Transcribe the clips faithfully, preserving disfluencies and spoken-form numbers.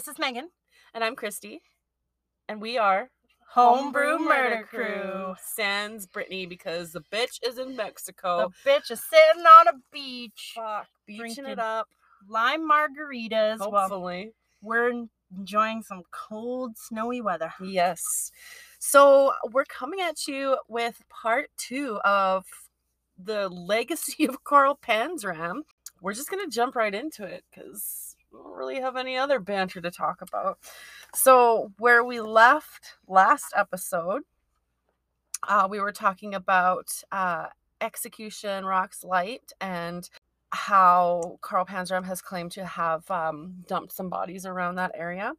This is Megan. And I'm Christy. And we are Homebrew, Homebrew Murder Crew. Sans Brittany because the bitch is in Mexico. The bitch is sitting on a beach. Fuck. Beaching it up. Lime margaritas. Hopefully. We're enjoying some cold, snowy weather. Yes. So we're coming at you with part two of the legacy of Carl Panzram. We're just going to jump right into it because we don't really have any other banter to talk about. So where we left last episode, uh, we were talking about uh, Execution Rocks Light and how Carl Panzram has claimed to have um, dumped some bodies around that area.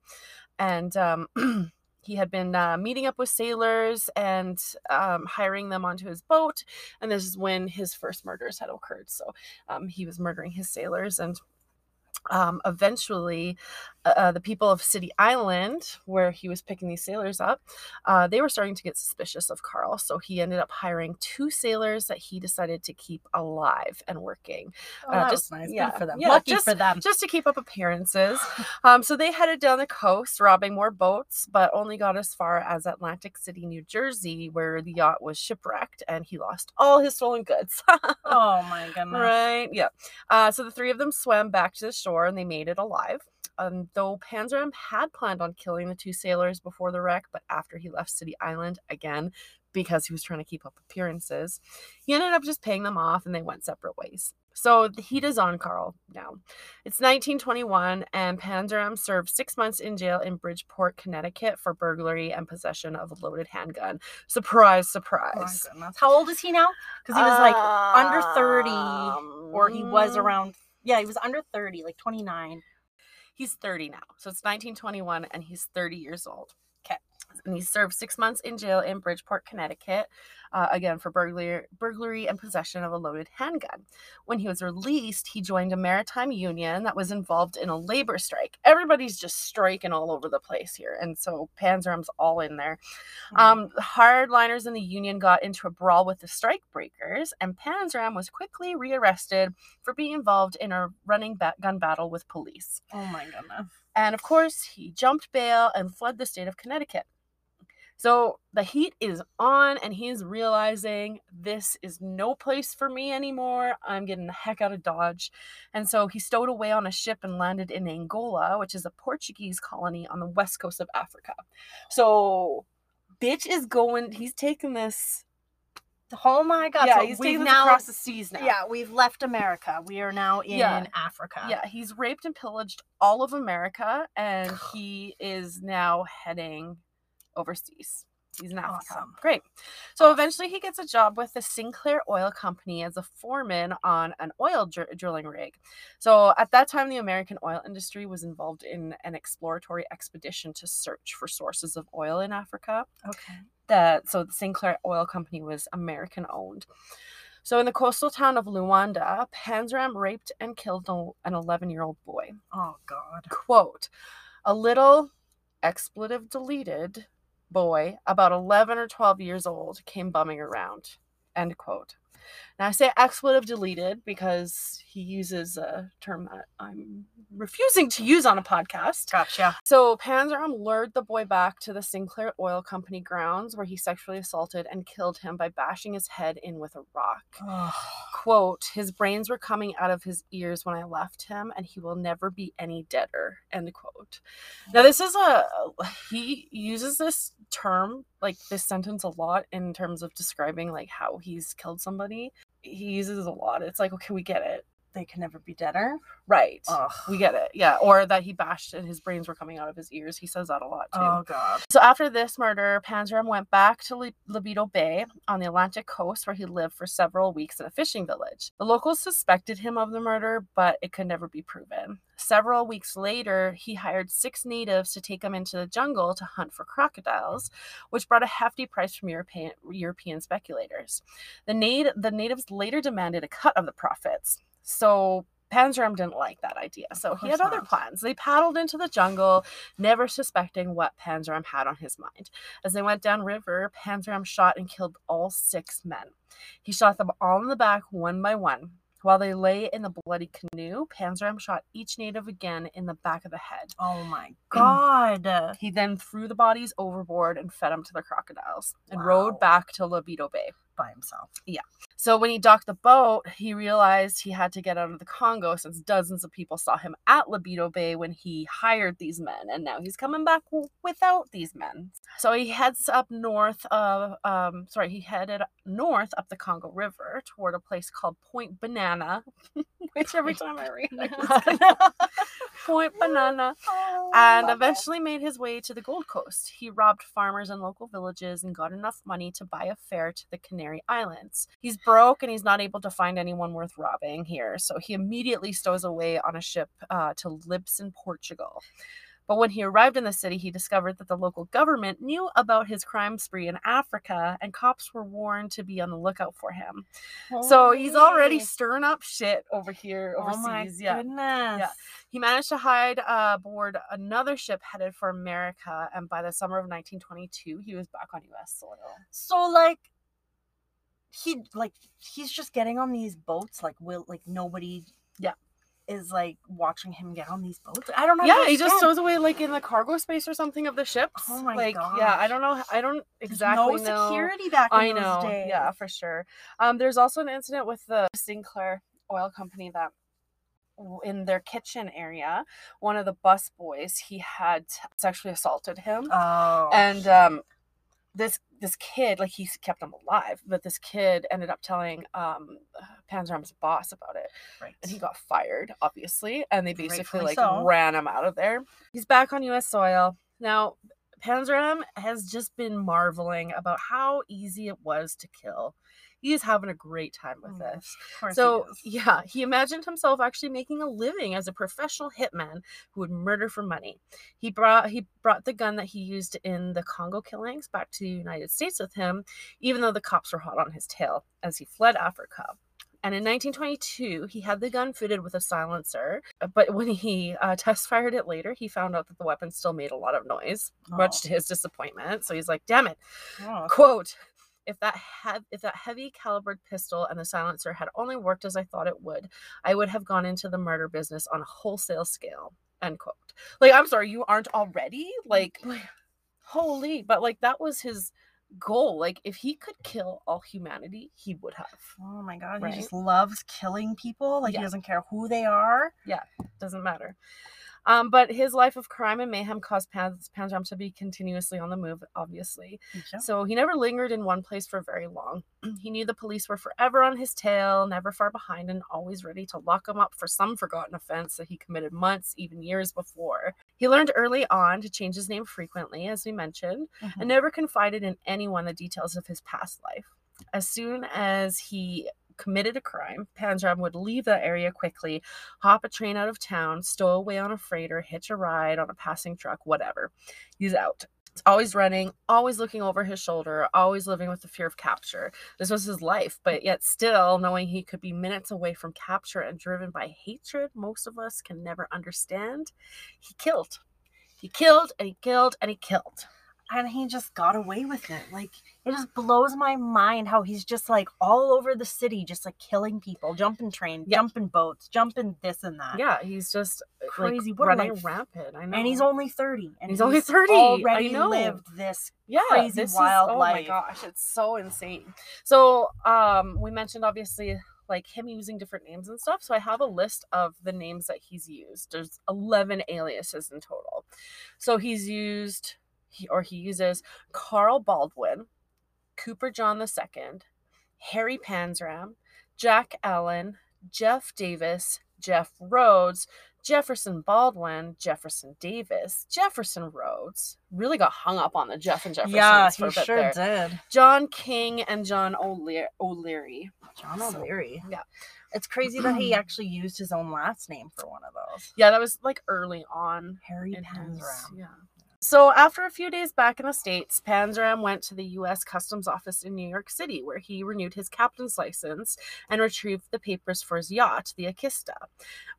And um, he had been uh, meeting up with sailors and um, hiring them onto his boat. And this is when his first murders had occurred. So um, he was murdering his sailors. And um, eventually uh, the people of City Island, where he was picking these sailors up, uh, they were starting to get suspicious of Carl. So he ended up hiring two sailors that he decided to keep alive and working. Oh, uh, that just was nice. Yeah. Good for them. Yeah, Lucky just, for them. Just to keep up appearances. Um, so they headed down the coast, robbing more boats, but only got as far as Atlantic City, New Jersey, where the yacht was shipwrecked and he lost all his stolen goods. Oh my goodness. Right. Yeah. Uh, so the three of them swam back to the shore and they made it alive. Um, though Panzram had planned on killing the two sailors before the wreck, but after he left City Island, again, because he was trying to keep up appearances, he ended up just paying them off and they went separate ways. So the heat is on Carl now. It's nineteen twenty-one and Panzram served six months in jail in Bridgeport, Connecticut for burglary and possession of a loaded handgun. Surprise, surprise. Oh my goodness. How old is he now? Because he was like um, under thirty or he was around Yeah, he was under thirty, like twenty-nine. He's thirty now. So it's nineteen twenty-one, and he's thirty years old. Okay. And he served six months in jail in Bridgeport, Connecticut, uh, again for burglary, burglary and possession of a loaded handgun. When he was released, he joined a maritime union that was involved in a labor strike. Everybody's just striking all over the place here, and so Panzram's all in there. Um, hardliners in the union got into a brawl with the strikebreakers, and Panzram was quickly rearrested for being involved in a running bat- gun battle with police. Oh my goodness. And of course, he jumped bail and fled the state of Connecticut. So the heat is on and he's realizing this is no place for me anymore. I'm getting the heck out of Dodge. And so he stowed away on a ship and landed in Angola, which is a Portuguese colony on the west coast of Africa. So bitch is going, he's taking this. Oh my God. Yeah, so he's taking this across the seas now. Yeah, we've left America. We are now in yeah. Africa. Yeah, he's raped and pillaged all of America and he is now heading overseas. He's now awesome. Great. So eventually he gets a job with the Sinclair Oil Company as a foreman on an oil dr- drilling rig. So at that time, the American oil industry was involved in an exploratory expedition to search for sources of oil in Africa. Okay. That, so the Sinclair Oil Company was American owned. So in the coastal town of Luanda, Panzram raped and killed an eleven-year-old boy. Oh, God. Quote, a little expletive deleted boy about eleven or twelve years old came bumming around, end quote. Now I say expletive deleted because he uses a term that I'm refusing to use on a podcast. Gotcha. So Panzram lured the boy back to the Sinclair Oil Company grounds where he sexually assaulted and killed him by bashing his head in with a rock. Oh. Quote, his brains were coming out of his ears when I left him and he will never be any deader, end quote. Now this is a, he uses this term, like this sentence a lot in terms of describing like how he's killed somebody. He uses a lot. It's like, okay, we get it. They can never be deader. Right. Ugh. We get it. Yeah. Or that he bashed and his brains were coming out of his ears. He says that a lot too. Oh, God. So after this murder, Panzram went back to Le- Lobito Bay on the Atlantic coast where he lived for several weeks in a fishing village. The locals suspected him of the murder, but it could never be proven. Several weeks later, he hired six natives to take him into the jungle to hunt for crocodiles, which brought a hefty price from European, European speculators. The, nat- the natives later demanded a cut of the profits. So Panzram didn't like that idea, so he had not. other plans. They paddled into the jungle, never suspecting what Panzram had on his mind. As they went downriver, Panzram shot and killed all six men. He shot them all in the back one by one. While they lay in the bloody canoe, Panzram shot each native again in the back of the head. Oh my God. He then threw the bodies overboard and fed them to the crocodiles and wow. rowed back to Lobito Bay. By himself. Yeah. So when he docked the boat, he realized he had to get out of the Congo since dozens of people saw him at Lobito Bay when he hired these men, and now he's coming back w- without these men. So he heads up north of, um, sorry, he headed north up the Congo River toward a place called Point Banana, which every time I read it, I Point Banana, oh, and eventually it. made his way to the Gold Coast. He robbed farmers and local villages and got enough money to buy a fare to the Canary Islands. He's broke and he's not able to find anyone worth robbing here, so he immediately stows away on a ship uh, to Lisbon, Portugal. But when he arrived in the city, he discovered that the local government knew about his crime spree in Africa, and cops were warned to be on the lookout for him. Holy. So he's already stirring up shit over here, overseas. Oh my yeah. goodness. Yeah. He managed to hide uh, aboard another ship headed for America, and by the summer of nineteen twenty-two, he was back on U S soil. So, like, He like he's just getting on these boats, like will like nobody yeah is like watching him get on these boats. I don't know. Yeah, he just throws away like in the cargo space or something of the ships. Oh my like, gosh. Yeah, I don't know. I don't exactly there's no know. security back in I know. those days. Yeah, for sure. Um, there's also an incident with the Sinclair Oil Company that in their kitchen area, one of the bus boys he had sexually assaulted him. Oh, and um, this. This kid, like, he kept him alive, but this kid ended up telling um, Panzram's boss about it. Right. And he got fired, obviously, and they basically, Rightfully like, so. ran him out of there. He's back on U S soil. Now, Panzram has just been marveling about how easy it was to kill. He is having a great time with mm, this. So, he yeah, he imagined himself actually making a living as a professional hitman who would murder for money. He brought he brought the gun that he used in the Congo killings back to the United States with him, even though the cops were hot on his tail as he fled Africa. And in nineteen twenty-two, he had the gun fitted with a silencer, but when he uh, test fired it later, he found out that the weapon still made a lot of noise, oh. much to his disappointment. So he's like, damn it. Oh. Quote, If that had, if that heavy calibered pistol and the silencer had only worked as I thought it would, I would have gone into the murder business on a wholesale scale, end quote. Like, I'm sorry, you aren't already? Like, like holy, but like that was his goal. Like, if he could kill all humanity, he would have. Oh my God, right? He just loves killing people. Like, yeah. He doesn't care who they are. Yeah, doesn't matter. Um, but his life of crime and mayhem caused Panz- Panzram to be continuously on the move, obviously. Sure. So he never lingered in one place for very long. He knew the police were forever on his tail, never far behind, and always ready to lock him up for some forgotten offense that he committed months, even years before. He learned early on to change his name frequently, as we mentioned, mm-hmm. and never confided in anyone the details of his past life. As soon as he committed a crime, Panzram would leave that area quickly, hop a train out of town, stow away on a freighter, hitch a ride on a passing truck, whatever. He's out. He's always running, always looking over his shoulder, always living with the fear of capture. This was his life, but yet still knowing he could be minutes away from capture and driven by hatred most of us can never understand. He killed. He killed and he killed and he killed. And he just got away with it. Like, it just blows my mind how he's just, like, all over the city, just, like, killing people, jumping train, yeah. jumping boats, jumping this and that. Yeah, he's just crazy, like, what running life. rampant. I know. And he's only thirty. And he's, he's only thirty. Already I know. lived this yeah, crazy, this wild is, oh life. Oh, my gosh. It's so insane. So, um, we mentioned, obviously, like, him using different names and stuff. So I have a list of the names that he's used. There's eleven aliases in total. So he's used... He, or he uses Carl Baldwin, Cooper John the Second, Harry Panzram, Jack Allen, Jeff Davis, Jeff Rhodes, Jefferson Baldwin, Jefferson Davis, Jefferson Rhodes. Really got hung up on the Jeff and Jeffersons yeah, for a bit there. Yeah, he sure did. John King and John O'Leary. O'Leary. John O'Leary. So, yeah. It's crazy that he actually used his own last name for one of those. Yeah, that was like early on. Harry Panzram. His, yeah. So after a few days back in the States, Panzram went to the U S Customs Office in New York City, where he renewed his captain's license and retrieved the papers for his yacht, the Akista,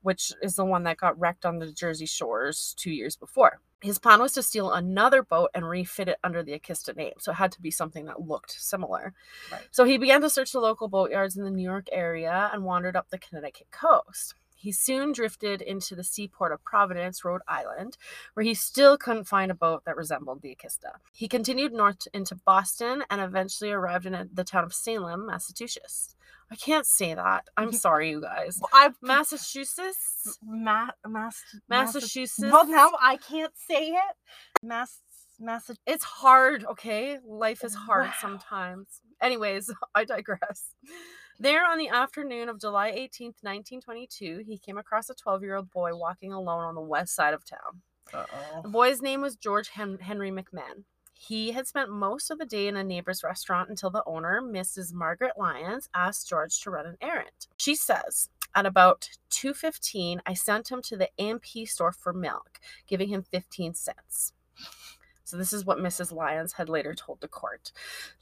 which is the one that got wrecked on the Jersey shores two years before. His plan was to steal another boat and refit it under the Akista name, so it had to be something that looked similar. Right. So he began to search the local boatyards in the New York area and wandered up the Connecticut coast. He soon drifted into the seaport of Providence, Rhode Island, where he still couldn't find a boat that resembled the Akista. He continued north into Boston and eventually arrived in the town of Salem, Massachusetts. I can't say that. I'm sorry, you guys. Well, I Massachusetts? Ma- Mass- Massachusetts. Well, now I can't say it. Mass- Mass- It's hard, okay? Life is hard wow. sometimes. Anyways, I digress. There, on the afternoon of July eighteenth, nineteen twenty-two, he came across a twelve-year-old boy walking alone on the west side of town. Uh-oh. The boy's name was George Hen- Henry McMahon. He had spent most of the day in a neighbor's restaurant until the owner, Missus Margaret Lyons, asked George to run an errand. She says, "At about two fifteen, I sent him to the A and P store for milk, giving him fifteen cents. So this is what Missus Lyons had later told the court.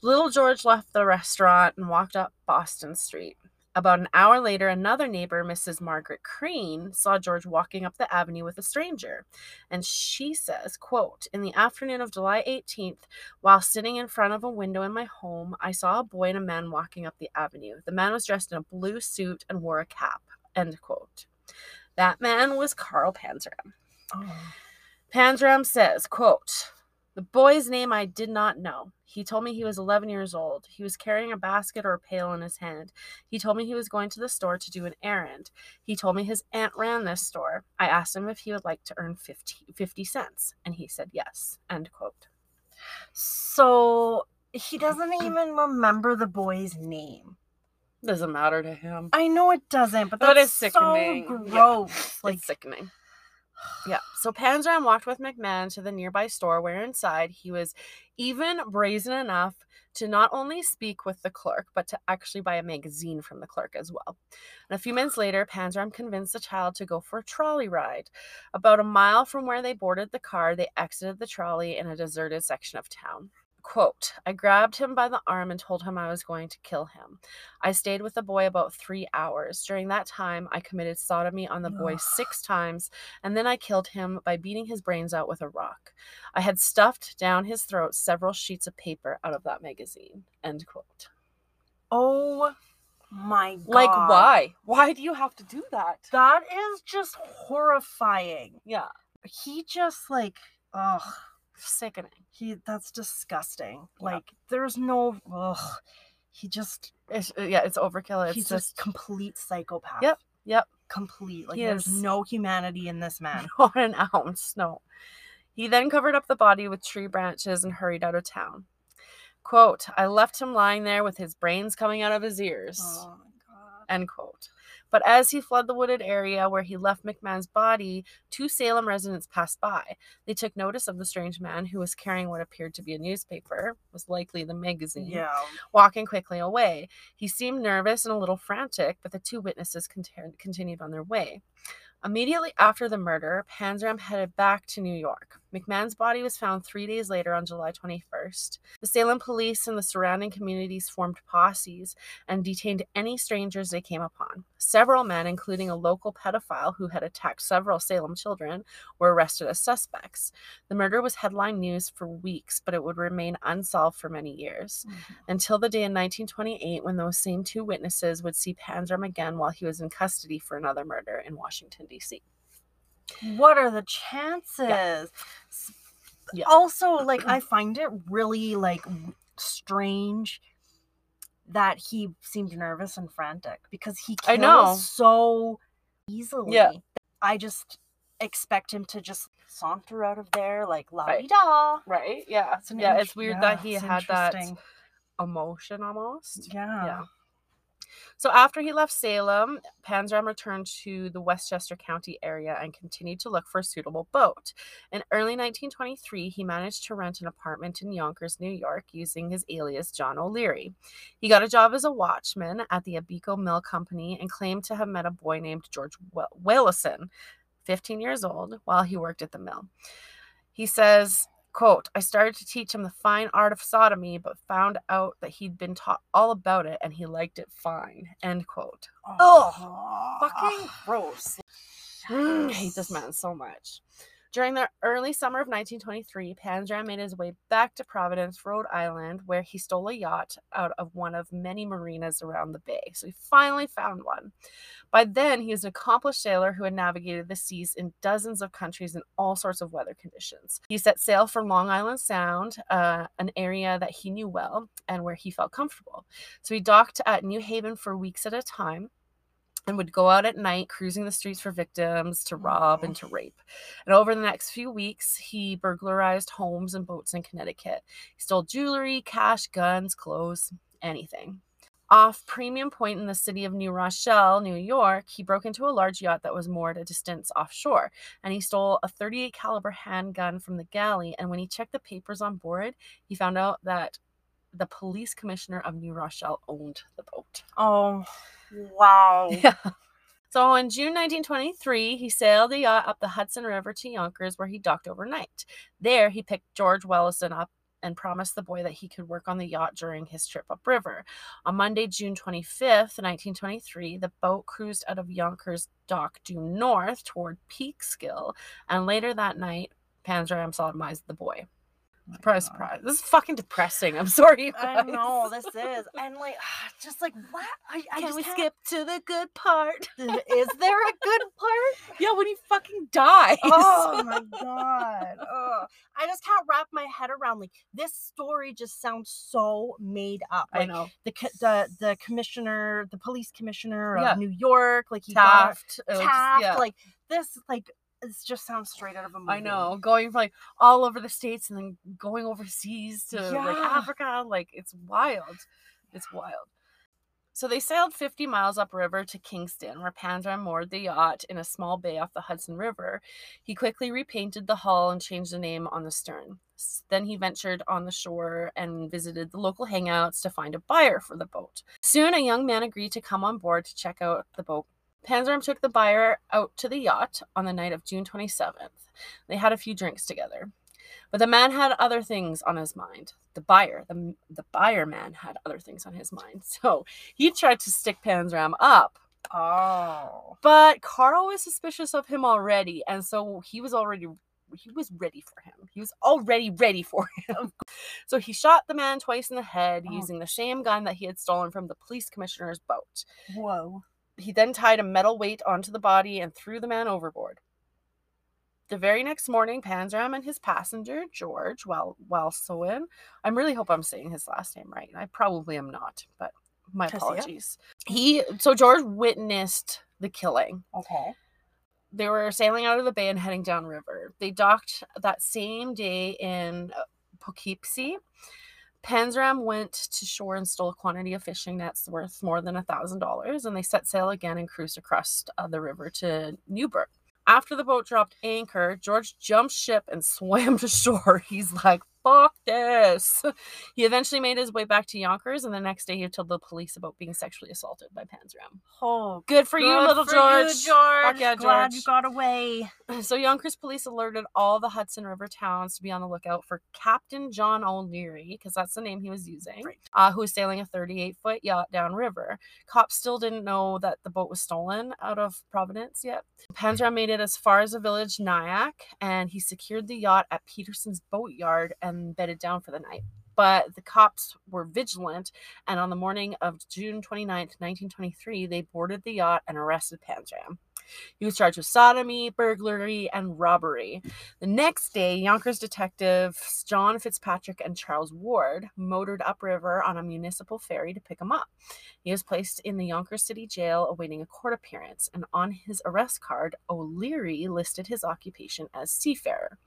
Little George left the restaurant and walked up Boston Street. About an hour later, another neighbor, Missus Margaret Crane, saw George walking up the avenue with a stranger. And she says, quote, "In the afternoon of July eighteenth, while sitting in front of a window in my home, I saw a boy and a man walking up the avenue. The man was dressed in a blue suit and wore a cap," end quote. That man was Carl Panzram. Oh. Panzram says, quote, "The boy's name I did not know. He told me he was eleven years old. He was carrying a basket or a pail in his hand. He told me he was going to the store to do an errand. He told me his aunt ran this store. I asked him if he would like to earn fifty cents, and he said yes," end quote. So he doesn't even remember the boy's name. Doesn't matter to him. I know it doesn't, but that's that is sickening. So gross. Yeah. Like, it's sickening. Yeah, so Panzram walked with McMahon to the nearby store where inside he was even brazen enough to not only speak with the clerk, but to actually buy a magazine from the clerk as well. And a few minutes later, Panzram convinced the child to go for a trolley ride. About a mile from where they boarded the car, they exited the trolley in a deserted section of town. Quote, "I grabbed him by the arm and told him I was going to kill him. I stayed with the boy about three hours. During that time, I committed sodomy on the boy six times, and then I killed him by beating his brains out with a rock. I had stuffed down his throat several sheets of paper out of that magazine," end quote. Oh my God. Like, why? Why do you have to do that? That is just horrifying. Yeah. He just, like, ugh. Sickening. He that's disgusting. Yeah. Like, there's no ugh. He just it's, yeah, it's overkill. It's he's just a complete psychopath. Yep. Yep. Complete. Like, he there's is. no humanity in this man. Not an ounce. No. He then covered up the body with tree branches and hurried out of town. Quote, "I left him lying there with his brains coming out of his ears." Oh my God. End quote. But as he fled the wooded area where he left McMahon's body, two Salem residents passed by. They took notice of the strange man who was carrying what appeared to be a newspaper, was likely the magazine, yeah. walking quickly away. He seemed nervous and a little frantic, but the two witnesses cont- continued on their way. Immediately after the murder, Panzram headed back to New York. McMahon's body was found three days later on July twenty-first. The Salem police and the surrounding communities formed posses and detained any strangers they came upon. Several men, including a local pedophile who had attacked several Salem children, were arrested as suspects. The murder was headline news for weeks, but it would remain unsolved for many years, mm-hmm. until the day in nineteen twenty-eight when those same two witnesses would see Panzram again while he was in custody for another murder in Washington, D C What are the chances? Yeah. Yeah. Also, like, I find it really, like, strange that he seemed nervous and frantic because he kills I know. so easily. Yeah. I just expect him to just saunter out of there, like, la-di-da. Right. right? Yeah. It's yeah, int- it's weird yeah, that he had that emotion almost. Yeah. Yeah. So after he left Salem, Panzram returned to the Westchester County area and continued to look for a suitable boat. In early nineteen twenty-three, he managed to rent an apartment in Yonkers, New York, using his alias John O'Leary. He got a job as a watchman at the Abico Mill Company and claimed to have met a boy named George Wellison, fifteen years old, while he worked at the mill. He says, Quote, I started to teach him the fine art of sodomy, but found out that he'd been taught all about it and he liked it fine. End quote. Oh, fucking gross. Yes. I hate this man so much. During the early summer of nineteen twenty-three, Panzram made his way back to Providence, Rhode Island, where he stole a yacht out of one of many marinas around the bay. So he finally found one. By then, he was an accomplished sailor who had navigated the seas in dozens of countries in all sorts of weather conditions. He set sail from Long Island Sound, uh, an area that he knew well and where he felt comfortable. So he docked at New Haven for weeks at a time, and would go out at night cruising the streets for victims, to rob and to rape. And over the next few weeks, he burglarized homes and boats in Connecticut. He stole jewelry, cash, guns, clothes, anything. Off Premium Point in the city of New Rochelle, New York, he broke into a large yacht that was moored a distance offshore, and he stole a thirty-eight caliber handgun from the galley. And when he checked the papers on board, he found out that the police commissioner of New Rochelle owned the boat. Oh, wow. Yeah. So in June nineteen twenty-three, he sailed the yacht up the Hudson River to Yonkers, where he docked overnight. There, he picked George Wellison up and promised the boy that he could work on the yacht during his trip upriver. On Monday, June twenty-fifth, nineteen twenty-three, the boat cruised out of Yonkers dock due north toward Peekskill, and later that night, Panzram sodomized the boy. Surprise, oh surprise. This is fucking depressing. I'm sorry, you guys. I know, this is. And, like, just, like, what? I, I Can just we can't... skip to the good part? Is there a good part? Yeah, when he fucking dies. Oh, my God. Oh. I just can't wrap my head around, like, this story just sounds so made up. Like, I know. The, the the commissioner, the police commissioner of yeah. New York. Like, he Taft. got... Taft. Taft. Yeah. Like, this, like... It just sounds straight out of a movie. I know. Going, like, all over the States and then going overseas to, yeah. like, Africa. Like, it's wild. Yeah. It's wild. So they sailed fifty miles upriver to Kingston, where Panzram moored the yacht in a small bay off the Hudson River. He quickly repainted the hull and changed the name on the stern. Then he ventured on the shore and visited the local hangouts to find a buyer for the boat. Soon, a young man agreed to come on board to check out the boat. Panzram took the buyer out to the yacht on the night of June twenty-seventh. They had a few drinks together. But the man had other things on his mind. The buyer, the, the buyer man had other things on his mind. So he tried to stick Panzram up. Oh. But Carl was suspicious of him already. And so he was already... He was ready for him. He was already ready for him. So he shot the man twice in the head oh. using the same gun that he had stolen from the police commissioner's boat. Whoa. He then tied a metal weight onto the body and threw the man overboard. The very next morning, Panzram and his passenger, George Wellison, I really hope I'm saying his last name right. I probably am not, but my apologies. He So George witnessed the killing. Okay. They were sailing out of the bay and heading downriver. They docked that same day in Poughkeepsie. Panzram went to shore and stole a quantity of fishing nets worth more than one thousand dollars, and they set sail again and cruised across uh, the river to Newburgh. After the boat dropped anchor, George jumped ship and swam to shore. He's like, fuck this. He eventually made his way back to Yonkers, and the next day he told the police about being sexually assaulted by Panzram. Oh, good for good you, little for George. You, George. Fuck yeah, Glad George. You got away. So Yonkers police alerted all the Hudson River towns to be on the lookout for Captain John O'Leary, because that's the name he was using, right. uh, who was sailing a thirty-eight foot yacht downriver. Cops still didn't know that the boat was stolen out of Providence yet. Panzram made it as far as the village Nyack, and he secured the yacht at Peterson's boatyard and and bedded down for the night. But the cops were vigilant, and on the morning of June twenty-ninth, nineteen twenty-three, they boarded the yacht and arrested Panzram. He was charged with sodomy, burglary, and robbery. The next day, Yonkers detectives John Fitzpatrick and Charles Ward motored upriver on a municipal ferry to pick him up. He was placed in the Yonkers City Jail awaiting a court appearance, and on his arrest card, O'Leary listed his occupation as seafarer.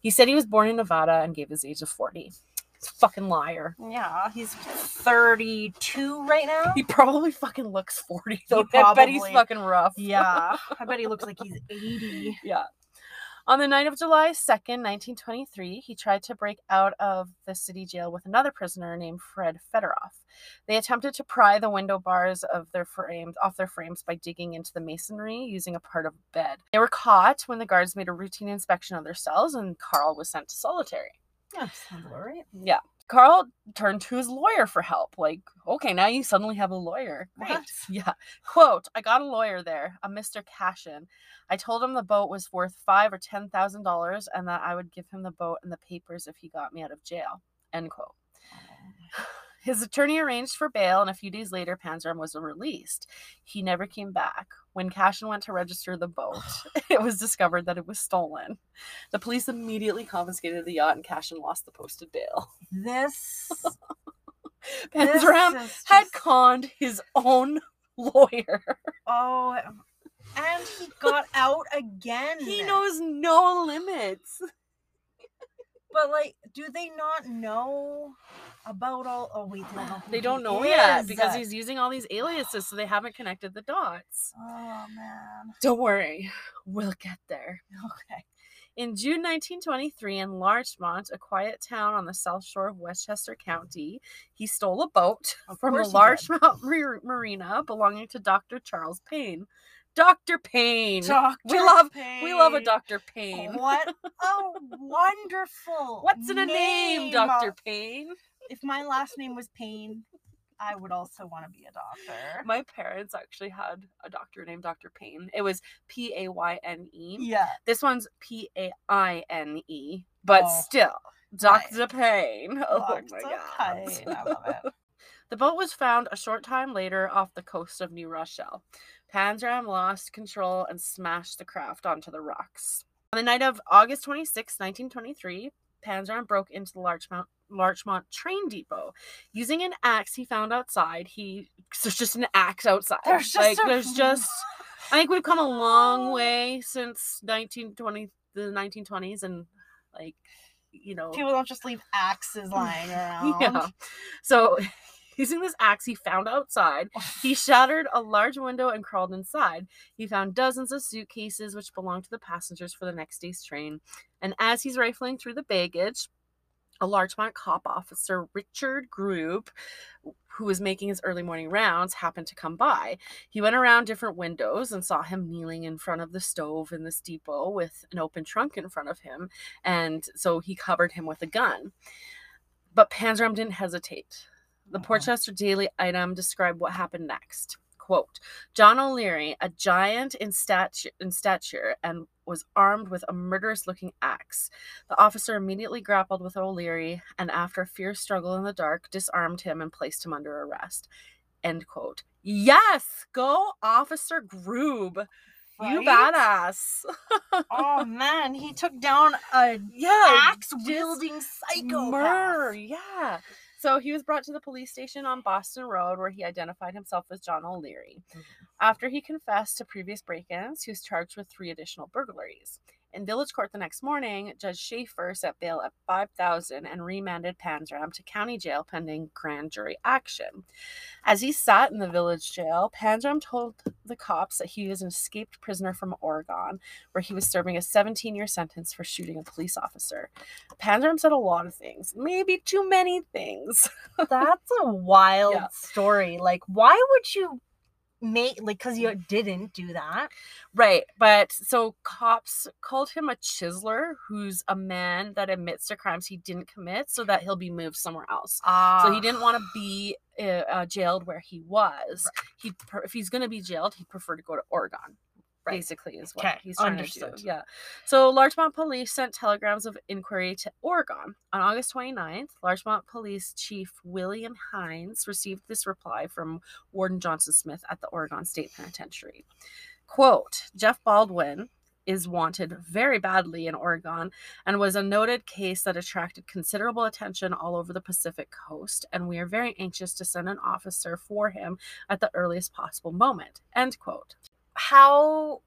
He said he was born in Nevada and gave his age of forty. He's a fucking liar. Yeah, he's thirty-two right now. He probably fucking looks forty, though. I bet he's fucking rough. Yeah, I bet he looks like he's eighty. Yeah. On the night of July second, nineteen twenty-three, he tried to break out of the city jail with another prisoner named Fred Fedoroff. They attempted to pry the window bars of their frames off their frames by digging into the masonry using a part of a bed. They were caught when the guards made a routine inspection of their cells, and Carl was sent to solitary. Yeah, sounds all right. Yeah. Carl turned to his lawyer for help. Like, okay, now you suddenly have a lawyer. Right. Yeah. Quote, I got a lawyer there, a Mister Cashin. I told him the boat was worth five or ten thousand dollars and that I would give him the boat and the papers if he got me out of jail. End quote. His attorney arranged for bail, and a few days later, Panzram was released. He never came back. When Cashin went to register the boat, it was discovered that it was stolen. The police immediately confiscated the yacht, and Cashin lost the posted bail. This... Panzram this had just... conned his own lawyer. Oh, and he got out again. He knows no limits. But, like, do they not know about all... Oh, wait, they don't, they don't know is. yet because he's using all these aliases, so they haven't connected the dots. Oh, man. Don't worry. We'll get there. Okay. In June nineteen twenty-three, in Larchmont, a quiet town on the south shore of Westchester County, he stole a boat from a Larchmont marina belonging to Doctor Charles Payne. Doctor Payne. Doctor we love Payne. We love a Doctor Payne. What a wonderful What's in name. a name, Doctor Payne? If my last name was Payne, I would also want to be a doctor. My parents actually had a doctor named Doctor Payne. It was P A Y N E. Yeah. This one's P A I N E, but oh, still, Doctor Payne. Oh, Doctor my God. Payne. I love it. The boat was found a short time later off the coast of New Rochelle. Panzram lost control and smashed the craft onto the rocks. On the night of August twenty-sixth, nineteen twenty-three, Panzram broke into the Larchmont, Larchmont train depot. Using an axe he found outside, he... There's just an axe outside. There's just... Like, a... there's just I think we've come a long way since nineteen twenty, the nineteen twenties, and, like, you know... People don't just leave axes lying around. Yeah. So... Using this axe he found outside, he shattered a large window and crawled inside. He found dozens of suitcases which belonged to the passengers for the next day's train. And as he's rifling through the baggage, a Larchmont cop officer, Richard Group, who was making his early morning rounds, happened to come by. He went around different windows and saw him kneeling in front of the stove in this depot with an open trunk in front of him. And so he covered him with a gun. But Panzram didn't hesitate. The Portchester Daily Item described what happened next. Quote, John O'Leary, a giant in stature, in stature and was armed with a murderous-looking axe. The officer immediately grappled with O'Leary and, after a fierce struggle in the dark, disarmed him and placed him under arrest. End quote. Yes! Go, Officer Groob! Right? You badass. Oh, man. He took down a yeah, axe-wielding psychopath. Murr, yeah. So he was brought to the police station on Boston Road, where he identified himself as John O'Leary. Mm-hmm. After he confessed to previous break-ins, he was charged with three additional burglaries. In village court the next morning, Judge Schaefer set bail at five thousand dollars and remanded Panzram to county jail pending grand jury action. As he sat in the village jail, Panzram told the cops that he was an escaped prisoner from Oregon, where he was serving a seventeen-year sentence for shooting a police officer. Panzram said a lot of things, maybe too many things. That's a wild yeah. story. Like, why would you... Mate, like, because you didn't do that, right? But so cops called him a chiseler, who's a man that admits to crimes he didn't commit, so that he'll be moved somewhere else. Ah. So he didn't want to be uh, jailed where he was. Right. He, if he's going to be jailed, he'd prefer to go to Oregon. Right. Basically is what okay. he's trying Understood. to do. Yeah. So Larchmont police sent telegrams of inquiry to Oregon. On August twenty-ninth, Larchmont police chief William Hines received this reply from Warden Johnson Smith at the Oregon State Penitentiary. Quote, Jeff Baldwin is wanted very badly in Oregon and was a noted case that attracted considerable attention all over the Pacific coast, and we are very anxious to send an officer for him at the earliest possible moment. End quote. How,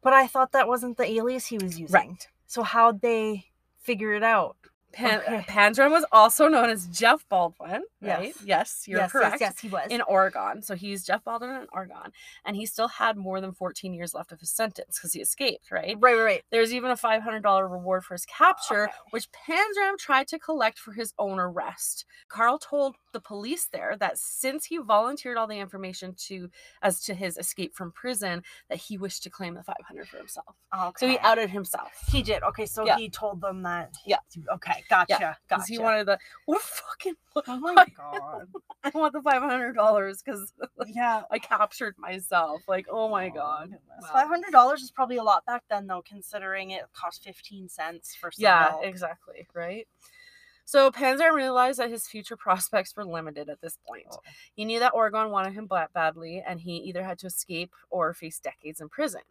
but I thought that wasn't the alias he was using. Right. So how'd they figure it out? Pan- okay. Panzram was also known as Jeff Baldwin, right? Yes, yes you're yes, correct. Yes, yes, he was. In Oregon. So he's Jeff Baldwin in Oregon. And he still had more than fourteen years left of his sentence because he escaped, right? Right, right, right. There's even a five hundred dollars reward for his capture, okay. which Panzram tried to collect for his own arrest. Carl told the police there that since he volunteered all the information to as to his escape from prison, that he wished to claim the five hundred dollars for himself. Okay. So he outed himself. He did. Okay, so yeah. he told them that. Yeah. Okay. Gotcha. Yeah, gotcha. He wanted the what a fucking. Oh my god! I want the five hundred dollars because like, yeah, I captured myself. Like, oh my oh, god, wow. five hundred dollars is probably a lot back then, though, considering it cost fifteen cents for some yeah, milk. Exactly, right. So Panzram realized that his future prospects were limited at this point. Oh. He knew that Oregon wanted him badly, and he either had to escape or face decades in prison.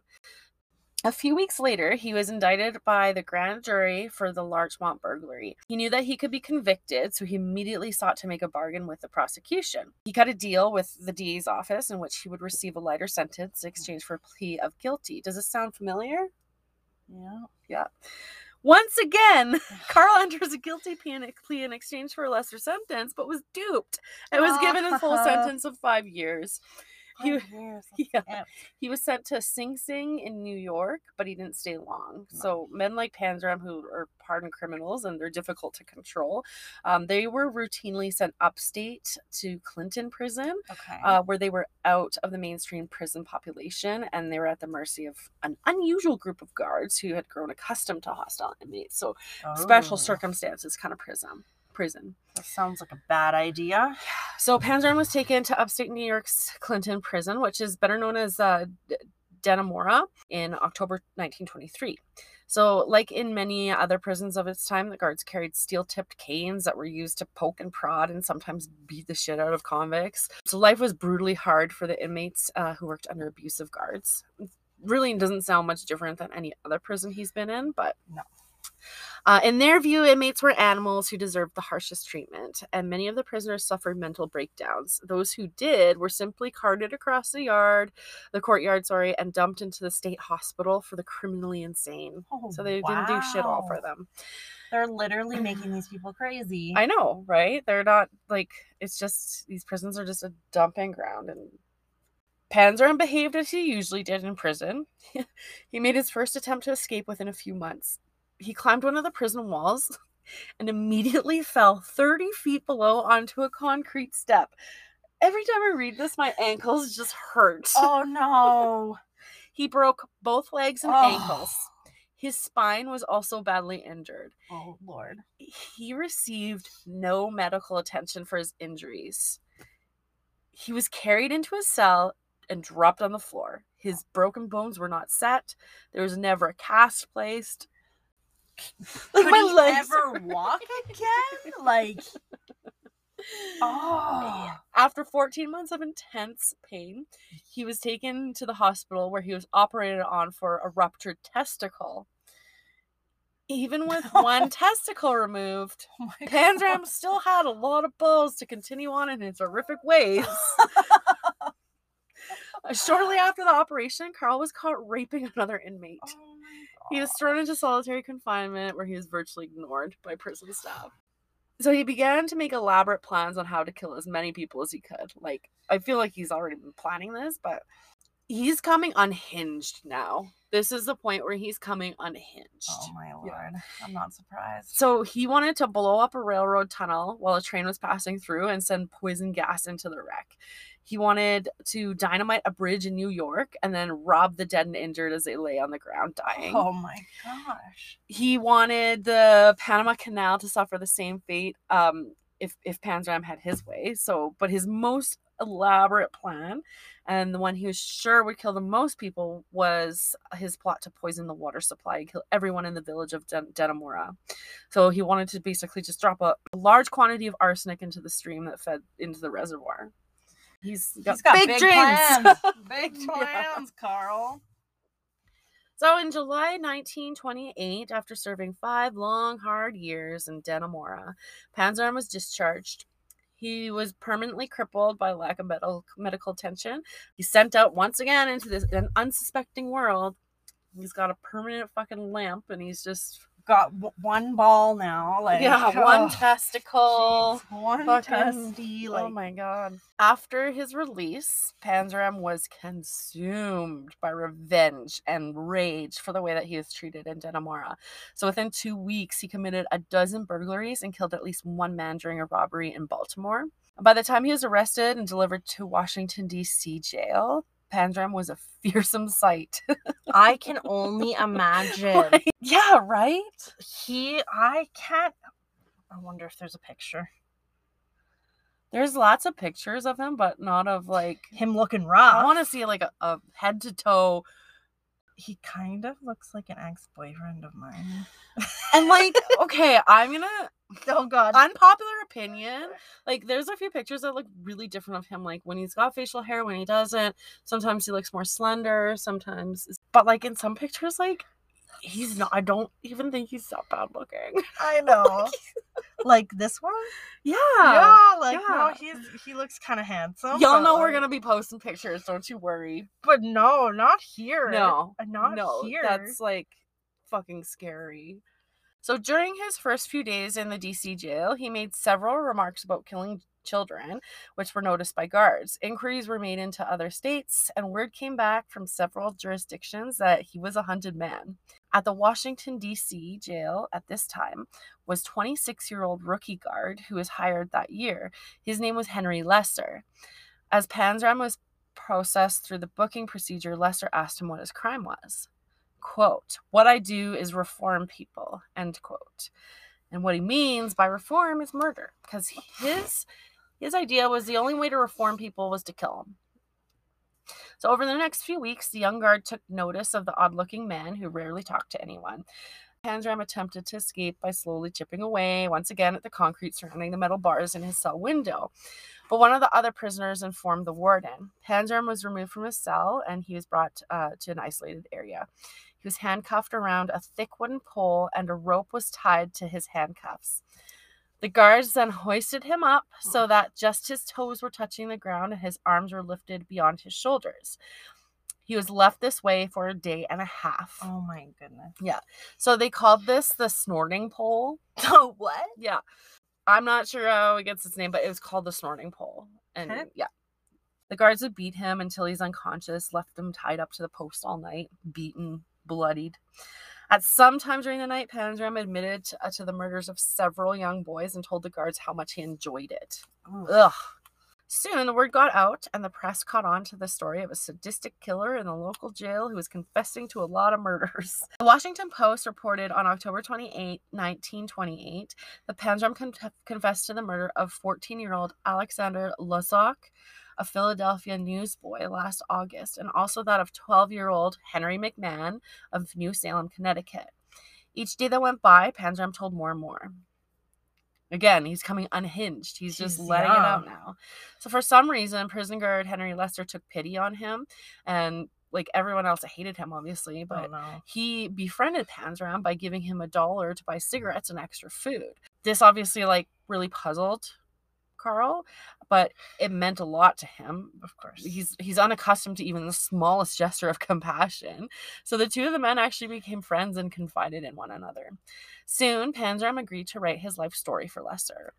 A few weeks later, he was indicted by the grand jury for the Larchmont burglary. He knew that he could be convicted, so he immediately sought to make a bargain with the prosecution. He cut a deal with the D A's office in which he would receive a lighter sentence in exchange for a plea of guilty. Does this sound familiar? Yeah. Yeah. Once again, Carl enters a guilty plea in exchange for a lesser sentence, but was duped and was given a full sentence of five years. He, yeah, he was sent to Sing Sing in New York, but he didn't stay long. No. So men like Panzram, who are pardoned criminals and they're difficult to control, um, they were routinely sent upstate to Clinton Prison, okay. uh, where they were out of the mainstream prison population, and they were at the mercy of an unusual group of guards who had grown accustomed to hostile inmates. So oh. special circumstances kind of prison. prison. That sounds like a bad idea. So Panzram was taken to upstate New York's Clinton Prison, which is better known as uh, Dannemora, in October nineteen twenty-three. So like in many other prisons of its time, the guards carried steel-tipped canes that were used to poke and prod and sometimes beat the shit out of convicts. So life was brutally hard for the inmates uh, who worked under abusive guards. It really doesn't sound much different than any other prison he's been in, but no. Uh, in their view, inmates were animals who deserved the harshest treatment, and many of the prisoners suffered mental breakdowns. Those who did were simply carted across the yard, the courtyard, sorry, and dumped into the state hospital for the criminally insane. Oh, so they wow. didn't do shit all for them. They're literally making these people crazy. I know, right? They're not, like, it's just, these prisons are just a dumping ground, and Panzram behaved as he usually did in prison. He made his first attempt to escape within a few months. He climbed one of the prison walls and immediately fell thirty feet below onto a concrete step. Every time I read this, my ankles just hurt. Oh, no. He broke both legs and oh. ankles. His spine was also badly injured. Oh, Lord. He received no medical attention for his injuries. He was carried into his cell and dropped on the floor. His broken bones were not set. There was never a cast placed. Like Could my he legs ever walk again? Like, oh. Man. After fourteen months of intense pain, he was taken to the hospital where he was operated on for a ruptured testicle. Even with one testicle removed, oh Panzram God. still had a lot of balls to continue on in his horrific ways. Shortly after the operation, Carl was caught raping another inmate. Oh. He was thrown into solitary confinement where he was virtually ignored by prison staff. So he began to make elaborate plans on how to kill as many people as he could. Like, I feel like he's already been planning this, but he's coming unhinged now. This is the point where he's coming unhinged. Oh, my Lord. Yeah. I'm not surprised. So he wanted to blow up a railroad tunnel while a train was passing through and send poison gas into the wreck. He wanted to dynamite a bridge in New York and then rob the dead and injured as they lay on the ground dying. Oh, my gosh. He wanted the Panama Canal to suffer the same fate um, if, if Panzram had his way. So, but his most elaborate plan, and the one he was sure would kill the most people, was his plot to poison the water supply and kill everyone in the village of Den- Dannemora. So he wanted to basically just drop a large quantity of arsenic into the stream that fed into the reservoir. He's got, He's got big, big plans. Big plans, yeah. Carl. So in July nineteen twenty-eight, after serving five long, hard years in Dannemora, Panzram was discharged. He was permanently crippled by lack of medical medical attention. He's sent out once again into this an unsuspecting world. He's got a permanent fucking lamp, and he's just got one ball now. Like, yeah, oh, one testicle. Geez, one testy. Like, oh my God. After his release, Panzram was consumed by revenge and rage for the way that he was treated in Dannemora. So within two weeks, he committed a dozen burglaries and killed at least one man during a robbery in Baltimore. By the time he was arrested and delivered to Washington, D C jail, Panzram was a fearsome sight. I can only imagine. Like, yeah, right? He, I can't, I wonder if there's a picture. There's lots of pictures of him, but not of, like, him looking rough. I want to see, like, a, a head-to-toe. He kind of looks like an ex-boyfriend of mine. And, like, okay, I'm going to... Oh God. Unpopular opinion. Like, there's a few pictures that look really different of him. Like, when he's got facial hair, when he doesn't. Sometimes he looks more slender. Sometimes. But, like, in some pictures, like, he's not. I don't even think he's that bad looking. I know. Like, this one? Yeah. Yeah. Like, yeah. No, he's, he looks kind of handsome. Y'all know we're going to be posting pictures. Don't you worry. But no, not here. No. Not no, here. That's, like, fucking scary. So during his first few days in the D C jail, he made several remarks about killing children, which were noticed by guards. Inquiries were made into other states, and word came back from several jurisdictions that he was a hunted man. At the Washington, D C jail at this time was twenty-six-year-old rookie guard who was hired that year. His name was Henry Lester. As Panzram was processed through the booking procedure, Lester asked him what his crime was. Quote, "What I do is reform people," end quote. And what he means by reform is murder, because his his idea was the only way to reform people was to kill them. So over the next few weeks, the young guard took notice of the odd-looking man who rarely talked to anyone. Panzram attempted to escape by slowly chipping away, once again, at the concrete surrounding the metal bars in his cell window. But one of the other prisoners informed the warden. Panzram was removed from his cell, and he was brought uh, to an isolated area. He was handcuffed around a thick wooden pole, and a rope was tied to his handcuffs. The guards then hoisted him up so that just his toes were touching the ground and his arms were lifted beyond his shoulders. He was left this way for a day and a half. Oh, my goodness. Yeah. So they called this the snorting pole. Oh, what? Yeah. I'm not sure how it gets its name, but it was called the snorting pole. And, okay. Yeah. The guards would beat him until he's unconscious, left him tied up to the post all night, beaten, bloodied. At some time during the night, Panzram admitted to, uh, to the murders of several young boys and told the guards how much he enjoyed it. Oh. Ugh. Soon, the word got out, and the press caught on to the story of a sadistic killer in the local jail who was confessing to a lot of murders. The Washington Post reported on October twenty-eighth, nineteen twenty-eight, that Panzram con- confessed to the murder of fourteen-year-old Alexander Lozok, a Philadelphia newsboy, last August, and also that of twelve-year-old Henry McMahon of New Salem, Connecticut. Each day that went by, Panzram told more and more. Again, he's coming unhinged. He's just Jeez, letting yeah. it out now. So for some reason, prison guard Henry Lester took pity on him. And like everyone else hated him, obviously. But oh, no. he befriended Panzram by giving him a dollar to buy cigarettes and extra food. This obviously like really puzzled Carl, but it meant a lot to him. Of course. He's, he's unaccustomed to even the smallest gesture of compassion. So the two of the men actually became friends and confided in one another. Soon, Panzram agreed to write his life story for Lester.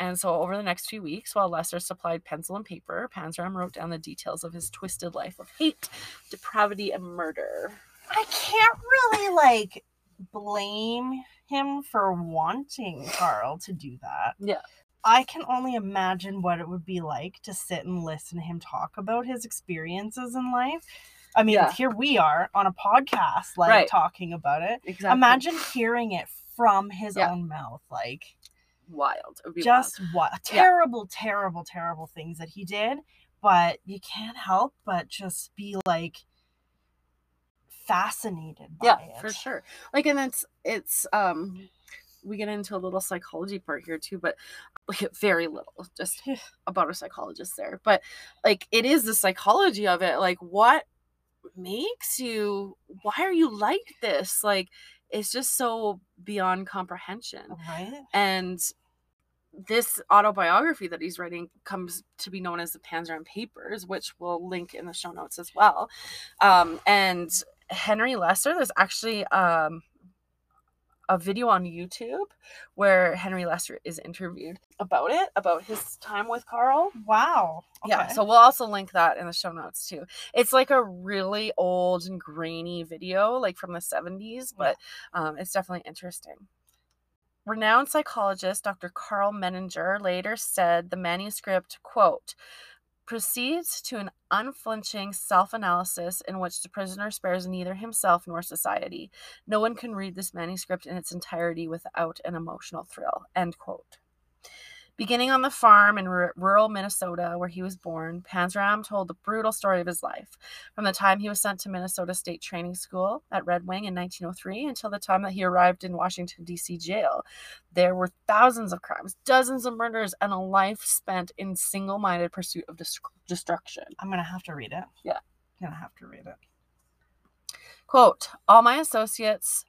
And so over the next few weeks, while Lester supplied pencil and paper, Panzram wrote down the details of his twisted life of hate, depravity, and murder. I can't really, like, blame him for wanting Carl to do that. Yeah. I can only imagine what it would be like to sit and listen to him talk about his experiences in life. I mean, yeah. Here we are on a podcast, like, right. talking about it. Exactly. Imagine hearing it from his yeah. own mouth, like... Wild. It would be just wild. What, terrible, yeah. terrible, terrible things that he did, but you can't help but just be, like, fascinated by yeah, it. Yeah, for sure. Like, and it's... it's um, we get into a little psychology part here, too, but... Like, very little, just about a psychologist there. But, like, it is the psychology of it. Like, what makes you, why are you like this? Like, it's just so beyond comprehension. Right. And this autobiography that he's writing comes to be known as the Panzram Papers, which we'll link in the show notes as well. Um, and Henry Lester, there's actually... Um, a video on YouTube where Henry Lester is interviewed about it, about his time with Carl. Wow. Okay. Yeah. So we'll also link that in the show notes too. It's like a really old and grainy video, like from the seventies, but um, it's definitely interesting. Renowned psychologist Doctor Carl Menninger later said the manuscript, quote, proceeds to an unflinching self-analysis in which the prisoner spares neither himself nor society. No one can read this manuscript in its entirety without an emotional thrill, end quote. Beginning on the farm in r- rural Minnesota where he was born, Panzram told the brutal story of his life, from the time he was sent to Minnesota State Training School at Red Wing in nineteen oh three until the time that he arrived in Washington, D C jail. There were thousands of crimes, dozens of murders, and a life spent in single-minded pursuit of dis- destruction. I'm going to have to read it. Yeah. I'm going to have to read it. Quote, all my associates,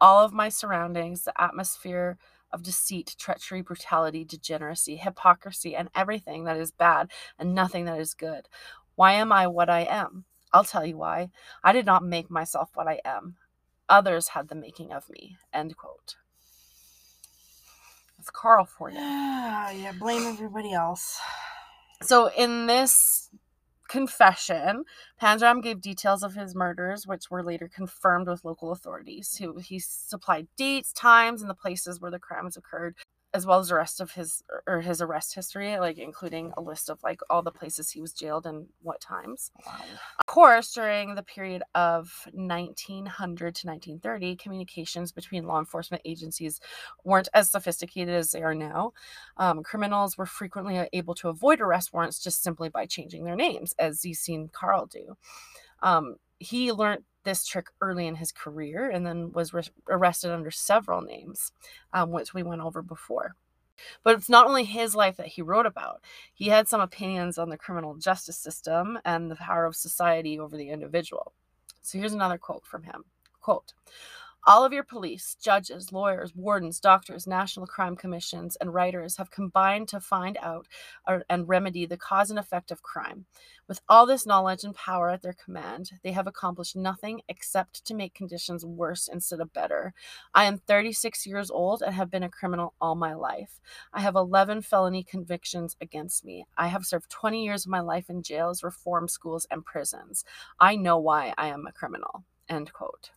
all of my surroundings, the atmosphere of deceit, treachery, brutality, degeneracy, hypocrisy, and everything that is bad and nothing that is good. Why am I what I am? I'll tell you why. I did not make myself what I am. Others had the making of me. End quote. That's Carl for you. Yeah, yeah, blame everybody else. So in this confession, Panzram gave details of his murders, which were later confirmed with local authorities. He, he supplied dates, times, and the places where the crimes occurred, as well as the rest of his or his arrest history, like including a list of like all the places he was jailed and what times. Wow. Of course, during the period of nineteen hundred to nineteen thirty, communications between law enforcement agencies weren't as sophisticated as they are now. Um, criminals were frequently able to avoid arrest warrants just simply by changing their names, as you've seen Carl do. Um, he learned this trick early in his career and then was re- arrested under several names, um, which we went over before. But it's not only his life that he wrote about. He had some opinions on the criminal justice system and the power of society over the individual. So here's another quote from him. Quote, all of your police, judges, lawyers, wardens, doctors, national crime commissions, and writers have combined to find out and remedy the cause and effect of crime. With all this knowledge and power at their command, they have accomplished nothing except to make conditions worse instead of better. I am thirty-six years old and have been a criminal all my life. I have eleven felony convictions against me. I have served twenty years of my life in jails, reform schools, and prisons. I know why I am a criminal. End quote.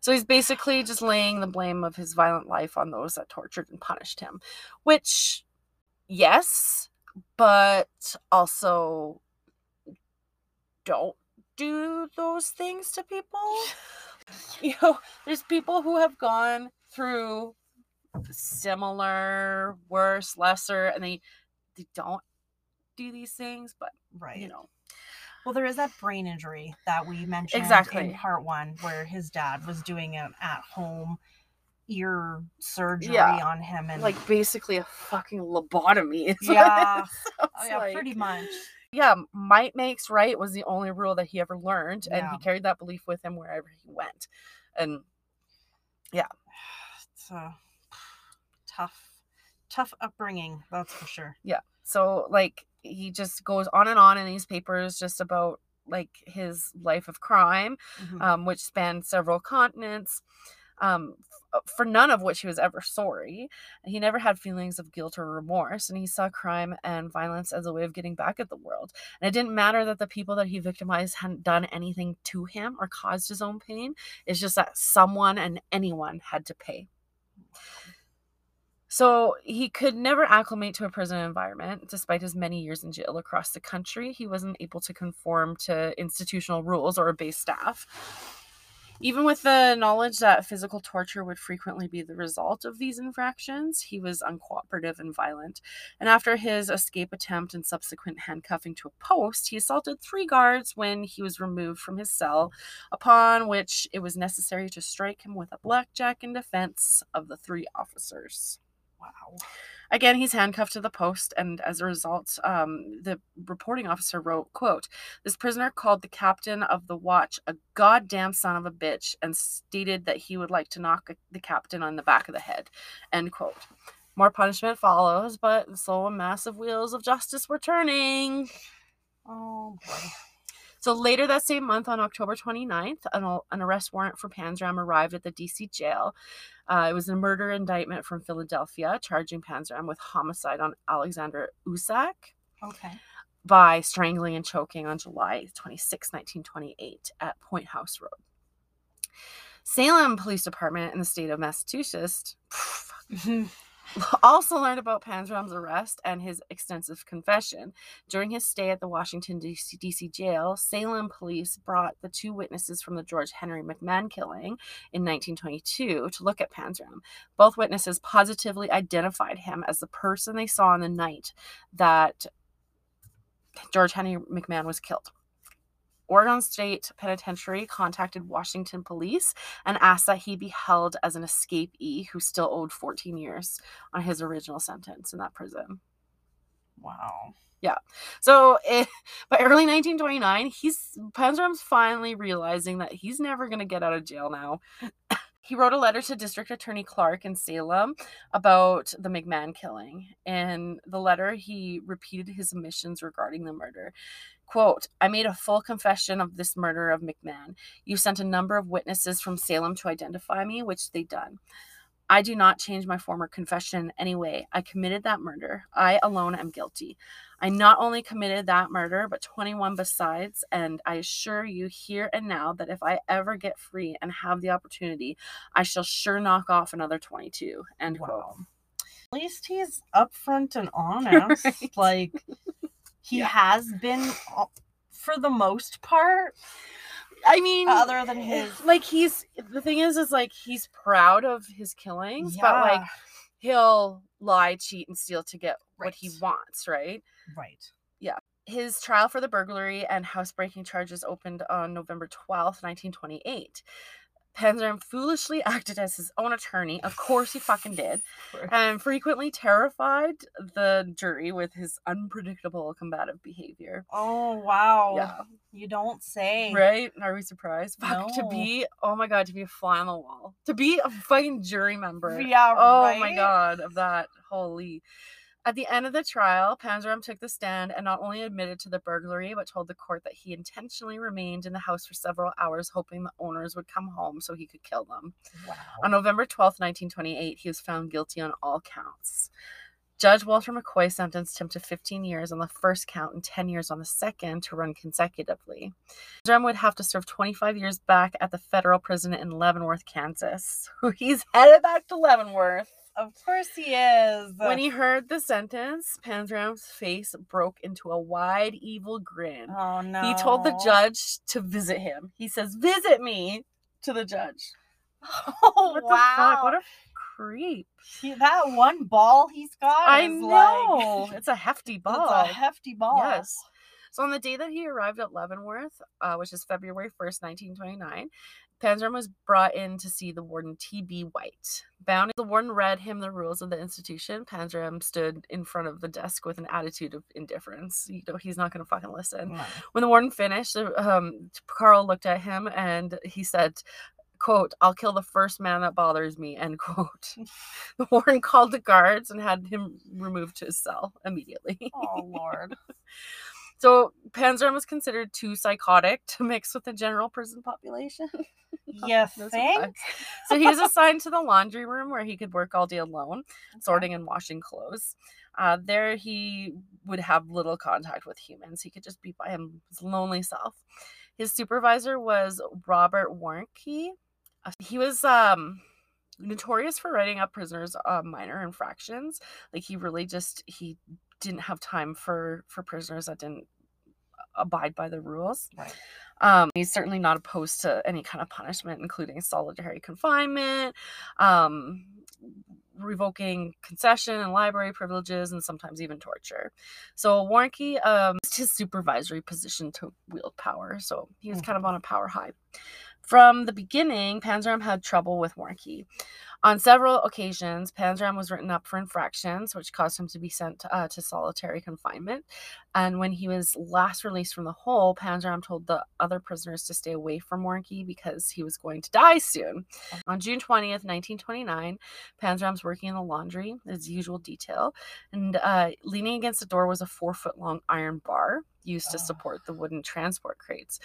So he's basically just laying the blame of his violent life on those that tortured and punished him, which, yes, but also don't do those things to people. You know, there's people who have gone through similar, worse, lesser, and they they don't do these things, but, right. you know. Well, there is that brain injury that we mentioned exactly. in part one, where his dad was doing an at-home ear surgery yeah. on him, and like basically a fucking lobotomy. Yeah, oh, yeah, like. Pretty much. Yeah, might makes right was the only rule that he ever learned, and yeah. he carried that belief with him wherever he went. And yeah, it's a tough, tough upbringing, that's for sure. Yeah. So like. He just goes on and on in these papers just about like his life of crime, mm-hmm. um, which spanned several continents, um, f- for none of which he was ever sorry. He never had feelings of guilt or remorse, and he saw crime and violence as a way of getting back at the world. And it didn't matter that the people that he victimized hadn't done anything to him or caused his own pain. It's just that someone and anyone had to pay. So he could never acclimate to a prison environment. Despite his many years in jail across the country, he wasn't able to conform to institutional rules or obey staff. Even with the knowledge that physical torture would frequently be the result of these infractions, he was uncooperative and violent. And after his escape attempt and subsequent handcuffing to a post, he assaulted three guards when he was removed from his cell, upon which it was necessary to strike him with a blackjack in defense of the three officers. Wow. Again, he's handcuffed to the post, and as a result, um, the reporting officer wrote, quote, this prisoner called the captain of the watch a goddamn son of a bitch and stated that he would like to knock the captain on the back of the head, end quote. More punishment follows, but the slow and massive wheels of justice were turning. Oh, boy. So later that same month, on October twenty-ninth, an, an arrest warrant for Panzram arrived at the D C jail. Uh, it was a murder indictment from Philadelphia charging Panzram with homicide on Alexander Usak. Okay. By strangling and choking on July twenty-sixth, nineteen twenty-eight at Point House Road. Salem Police Department in the state of Massachusetts also learned about Panzram's arrest and his extensive confession. During his stay at the Washington, D C jail, Salem police brought the two witnesses from the George Henry McMahon killing in nineteen twenty-two to look at Panzram. Both witnesses positively identified him as the person they saw on the night that George Henry McMahon was killed. Oregon State Penitentiary contacted Washington police and asked that he be held as an escapee who still owed fourteen years on his original sentence in that prison. Wow. Yeah. So it, by early nineteen twenty-nine, he's Panzram's finally realizing that he's never going to get out of jail now. He wrote a letter to District Attorney Clark in Salem about the McMahon killing. In the letter, he repeated his admissions regarding the murder. Quote, "I made a full confession of this murder of McMahon. You sent a number of witnesses from Salem to identify me, which they done. I do not change my former confession in any way. I committed that murder. I alone am guilty. I not only committed that murder, but twenty-one besides, and I assure you here and now that if I ever get free and have the opportunity, I shall sure knock off another twenty-two. End quote. Wow. At least he's upfront and honest. Right? Like, he yeah. has been, for the most part... I mean, other than his, like, he's, the thing is, is like, he's proud of his killings, yeah. but like, he'll lie, cheat, and steal to get right. what he wants, right? Right. Yeah. His trial for the burglary and housebreaking charges opened on November twelfth, nineteen twenty-eight. Panzram foolishly acted as his own attorney. Of course he fucking did. And frequently terrified the jury with his unpredictable combative behavior. Oh, wow. Yeah. You don't say. Right? Are we surprised? No. Fuck, to be, oh my God, to be a fly on the wall. To be a fucking jury member. Yeah, oh right? my God, of that. Holy. At the end of the trial, Panzram took the stand and not only admitted to the burglary, but told the court that he intentionally remained in the house for several hours, hoping the owners would come home so he could kill them. Wow. On November twelfth, nineteen twenty-eight, he was found guilty on all counts. Judge Walter McCoy sentenced him to fifteen years on the first count and ten years on the second, to run consecutively. Panzram would have to serve twenty-five years back at the federal prison in Leavenworth, Kansas. He's headed back to Leavenworth. Of course he is. When he heard the sentence, Panzram's face broke into a wide, evil grin. Oh, no. He told the judge to visit him. He says, "Visit me," to the judge. Oh, what wow. the fuck? What a creep. He, that one ball he's got I is know. Like... It's a hefty ball. It's a hefty ball. Yes. So on the day that he arrived at Leavenworth, uh, which is February first, nineteen twenty-nine, Panzram was brought in to see the warden T B. White. Bound, the warden read him the rules of the institution. Panzram stood in front of the desk with an attitude of indifference. You know, he's not going to fucking listen. No. When the warden finished, um, Carl looked at him and he said, quote, "I'll kill the first man that bothers me," end quote. The warden called the guards and had him removed to his cell immediately. Oh, Lord. So Panzram was considered too psychotic to mix with the general prison population. Yes, no, thanks. So he was assigned to the laundry room where he could work all day alone, okay. sorting and washing clothes. Uh, there he would have little contact with humans. He could just be by him, his lonely self. His supervisor was Robert Warnke. He was... Um, notorious for writing up prisoners uh, minor infractions. Like, he really just he didn't have time for for prisoners that didn't abide by the rules. Right. Um, he's certainly not opposed to any kind of punishment, including solitary confinement, um, revoking concession and library privileges, and sometimes even torture. So Warnke, um, his supervisory position to wield power, so he was mm-hmm. kind of on a power high. From the beginning, Panzram had trouble with Warnke. On several occasions, Panzram was written up for infractions, which caused him to be sent uh, to solitary confinement. And when he was last released from the hole, Panzram told the other prisoners to stay away from Warnke because he was going to die soon. On June twentieth, nineteen twenty-nine, Panzram's working in the laundry, as usual detail, and uh, leaning against the door was a four-foot-long iron bar used to support the wooden transport crates.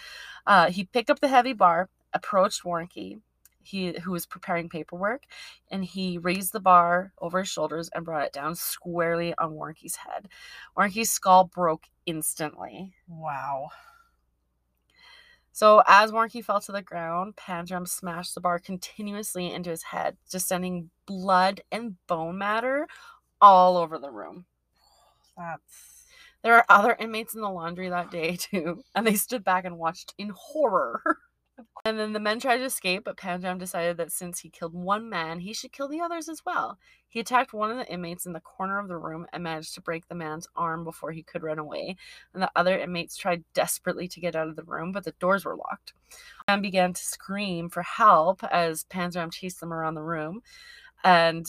Uh, he picked up the heavy bar, approached Warnke, He, who was preparing paperwork, and he raised the bar over his shoulders and brought it down squarely on Warnke's head. Warnke's skull broke instantly. Wow. So as Warnke fell to the ground, Panzram smashed the bar continuously into his head, just sending blood and bone matter all over the room. That's... There are other inmates in the laundry that day, too, and they stood back and watched in horror. And then the men tried to escape, but Panzram decided that since he killed one man, he should kill the others as well. He attacked one of the inmates in the corner of the room and managed to break the man's arm before he could run away. And the other inmates tried desperately to get out of the room, but the doors were locked. The man began to scream for help as Panzram chased them around the room. And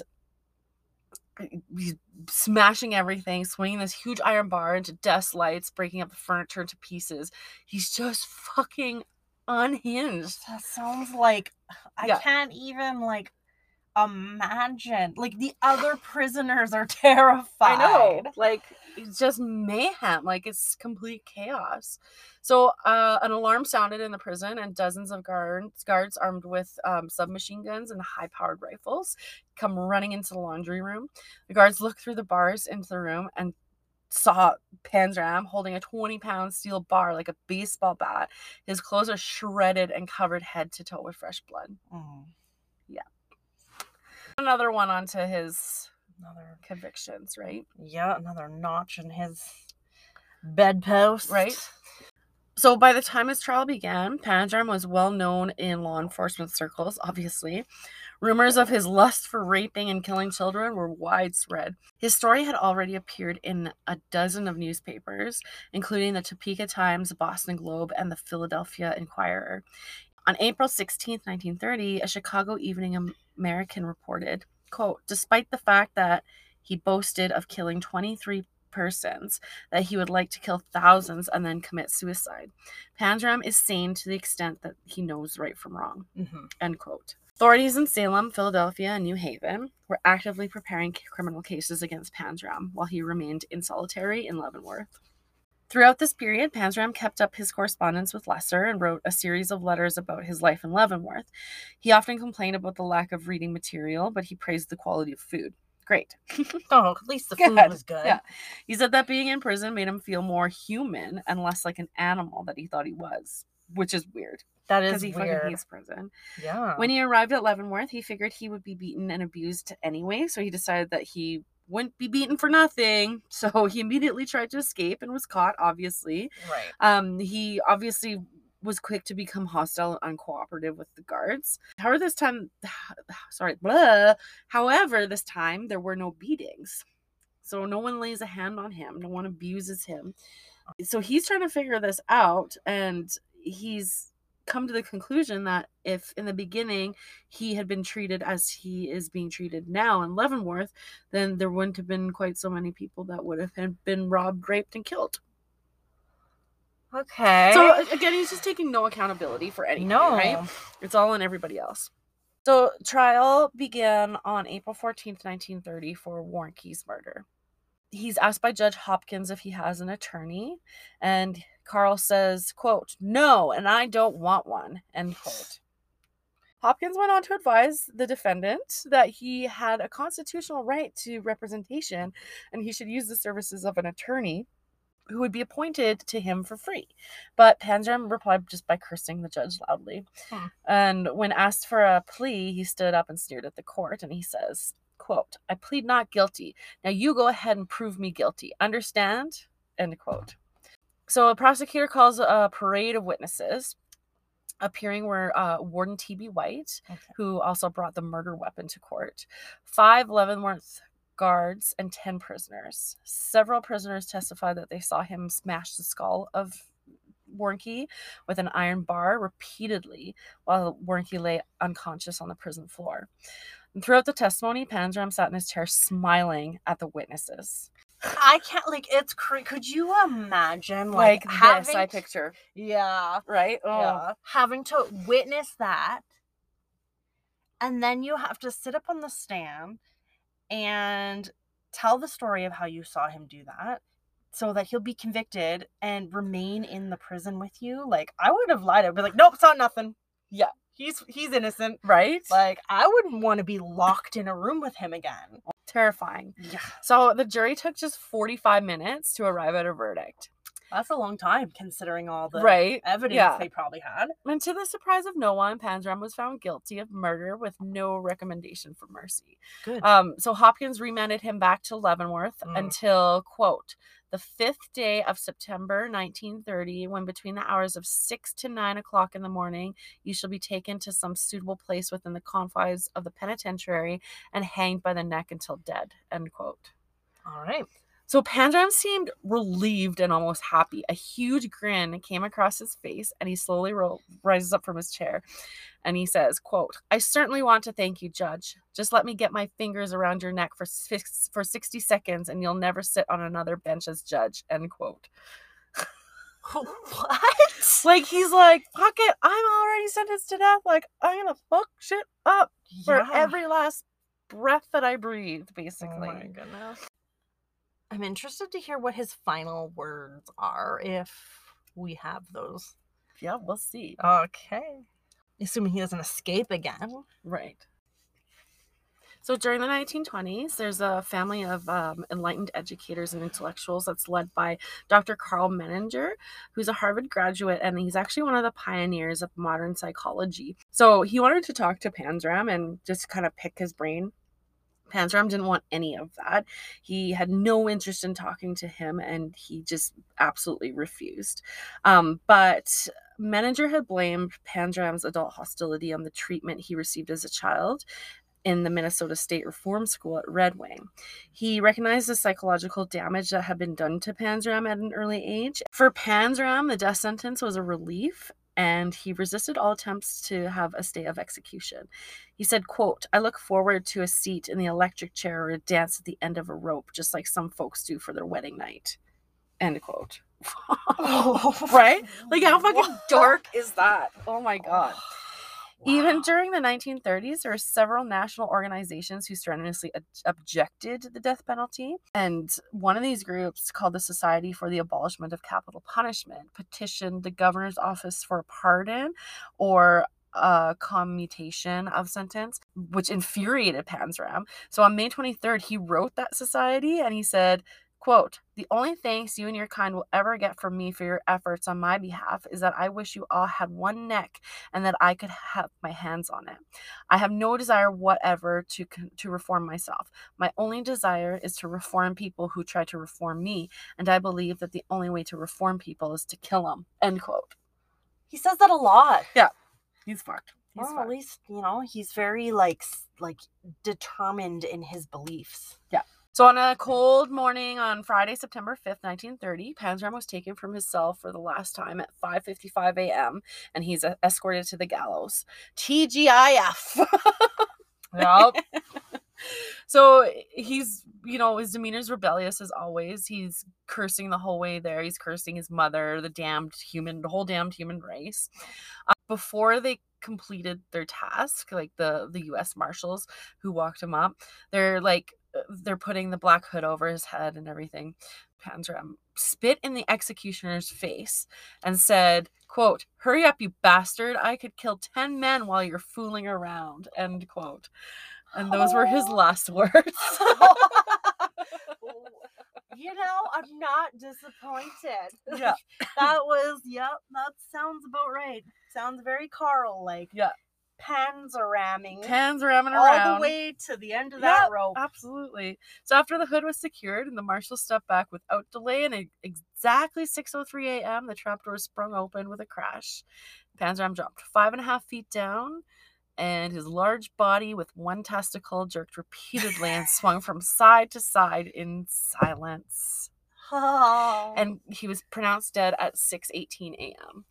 he's smashing everything, swinging this huge iron bar into desk lights, breaking up the furniture into pieces. He's just fucking unhinged. That sounds like I yeah. can't even like imagine. Like the other prisoners are terrified. I know. Like it's just mayhem. Like it's complete chaos. So uh, an alarm sounded in the prison, and dozens of guards, guards armed with um, submachine guns and high-powered rifles, come running into the laundry room. The guards looked through the bars into the room and saw Panzram holding a twenty-pound steel bar like a baseball bat. His clothes are shredded and covered head to toe with fresh blood. Mm. Yeah. Another one onto his another convictions, right? Yeah, another notch in his bedpost. Right. So by the time his trial began, Panzram was well known in law enforcement circles, obviously. Rumors of his lust for raping and killing children were widespread. His story had already appeared in a dozen of newspapers, including the Topeka Times, the Boston Globe, and the Philadelphia Inquirer. On April sixteenth, nineteen thirty, a Chicago Evening American reported, quote, "Despite the fact that he boasted of killing twenty-three persons, that he would like to kill thousands and then commit suicide. Panzram is sane to the extent that he knows right from wrong." Mm-hmm. End quote. Authorities in Salem, Philadelphia, and New Haven were actively preparing criminal cases against Panzram while he remained in solitary in Leavenworth. Throughout this period, Panzram kept up his correspondence with Lester and wrote a series of letters about his life in Leavenworth. He often complained about the lack of reading material, but he praised the quality of food. Great. Oh, at least the good. food was good. Yeah. He said that being in prison made him feel more human and less like an animal that he thought he was, which is weird. That is weird. Because he fucking hates prison. Yeah. When he arrived at Leavenworth, he figured he would be beaten and abused anyway, so he decided that he wouldn't be beaten for nothing. So he immediately tried to escape and was caught, obviously. Right. Um, he obviously was quick to become hostile and uncooperative with the guards. However, this time, sorry, blah, however, this time there were no beatings. So no one lays a hand on him. No one abuses him. So he's trying to figure this out, and he's come to the conclusion that if in the beginning he had been treated as he is being treated now in Leavenworth, then there wouldn't have been quite so many people that would have been robbed, raped, and killed. Okay. So again, he's just taking no accountability for anything, no. right? It's all on everybody else. So trial began on April fourteenth, nineteen thirty for Warnke's murder. He's asked by Judge Hopkins if he has an attorney, and Carl says, quote, "No, and I don't want one," end quote. Hopkins went on to advise the defendant that he had a constitutional right to representation and he should use the services of an attorney who would be appointed to him for free. But Panzram replied just by cursing the judge loudly. Hmm. And when asked for a plea, he stood up and sneered at the court, and he says, quote, "I plead not guilty. Now you go ahead and prove me guilty. Understand?" End quote. So a prosecutor calls a parade of witnesses. Appearing were uh, Warden T B White, okay. who also brought the murder weapon to court, five Leavenworth guards, and ten prisoners. Several prisoners testified that they saw him smash the skull of Warnke with an iron bar repeatedly while Warnke lay unconscious on the prison floor. And throughout the testimony, Panzram sat in his chair smiling at the witnesses. I can't, like, it's crazy. Could you imagine, like, like having, this, I picture. Yeah. Right? Oh. Yeah. Having to witness that, and then you have to sit up on the stand and tell the story of how you saw him do that so that he'll be convicted and remain in the prison with you. Like, I would have lied. I'd be like, nope, saw nothing. Yeah. He's he's innocent. Right? Like, I wouldn't want to be locked in a room with him again. Terrifying. Yeah. So the jury took just forty-five minutes to arrive at a verdict. That's a long time considering all the right? evidence yeah. they probably had. And to the surprise of no one, Panzram was found guilty of murder with no recommendation for mercy. Good. Um, so Hopkins remanded him back to Leavenworth mm. until, quote, the fifth day of September nineteen thirty, when between the hours of six to nine o'clock in the morning, you shall be taken to some suitable place within the confines of the penitentiary and hanged by the neck until dead, end quote. All right. So Panzram seemed relieved and almost happy. A huge grin came across his face, and he slowly ro- rises up from his chair, and he says, quote, I certainly want to thank you, Judge. Just let me get my fingers around your neck for six, for sixty seconds, and you'll never sit on another bench as judge, end quote. What? Like, he's like, fuck it, I'm already sentenced to death. Like, I'm gonna fuck shit up yeah. for every last breath that I breathe, basically. Oh my goodness. I'm interested to hear what his final words are, if we have those. Yeah, we'll see. Okay. Assuming he doesn't escape again. Right. So during the nineteen twenties, there's a family of um, enlightened educators and intellectuals that's led by Doctor Carl Menninger, who's a Harvard graduate, and he's actually one of the pioneers of modern psychology. So he wanted to talk to Panzram and just kind of pick his brain. Panzram didn't want any of that. He had no interest in talking to him, and he just absolutely refused. Um, but Menninger had blamed Panzram's adult hostility on the treatment he received as a child in the Minnesota State Reform School at Red Wing. He recognized the psychological damage that had been done to Panzram at an early age. For Panzram, the death sentence was a relief, and he resisted all attempts to have a stay of execution. He said, quote, I look forward to a seat in the electric chair or a dance at the end of a rope, just like some folks do for their wedding night, end quote. Oh, right? Like, how fucking dark is that? Oh my God. Wow. Even during the nineteen thirties, there were several national organizations who strenuously ob- objected to the death penalty. And one of these groups, called the Society for the Abolishment of Capital Punishment, petitioned the governor's office for a pardon or a commutation of sentence, which infuriated Panzram. So on May twenty-third, he wrote that society, and he said, quote, the only thanks you and your kind will ever get from me for your efforts on my behalf is that I wish you all had one neck and that I could have my hands on it. I have no desire whatever to to reform myself. My only desire is to reform people who try to reform me, and I believe that the only way to reform people is to kill them, end quote. He says that a lot. Yeah. He's fucked. He's well, fucked. At least, you know, he's very, like, like determined in his beliefs. Yeah. So on a cold morning on Friday, September fifth, nineteen thirty, Panzram was taken from his cell for the last time at five fifty-five a.m. and he's uh, escorted to the gallows. T G I F. Yep. So he's, you know, his demeanor's rebellious as always. He's cursing the whole way there. He's cursing his mother, the damned human, the whole damned human race. Uh, before they completed their task, like the, the U S Marshals who walked him up, they're like, they're putting the black hood over his head and everything. Panzram spit in the executioner's face and said, quote, hurry up, you bastard. I could kill ten men while you're fooling around, end quote. And those were his last words. You know, I'm not disappointed. Yeah. That was, yep, that sounds about right. Sounds very Carl-like. Yeah. Panzramming, Panzramming around all the way to the end of that yep, rope. Absolutely. So after the hood was secured and the marshal stepped back without delay, and exactly six oh three a.m., the trapdoor sprung open with a crash. Panzram dropped five and a half feet down, and his large body with one testicle jerked repeatedly and swung from side to side in silence. Oh. And he was pronounced dead at six eighteen a.m.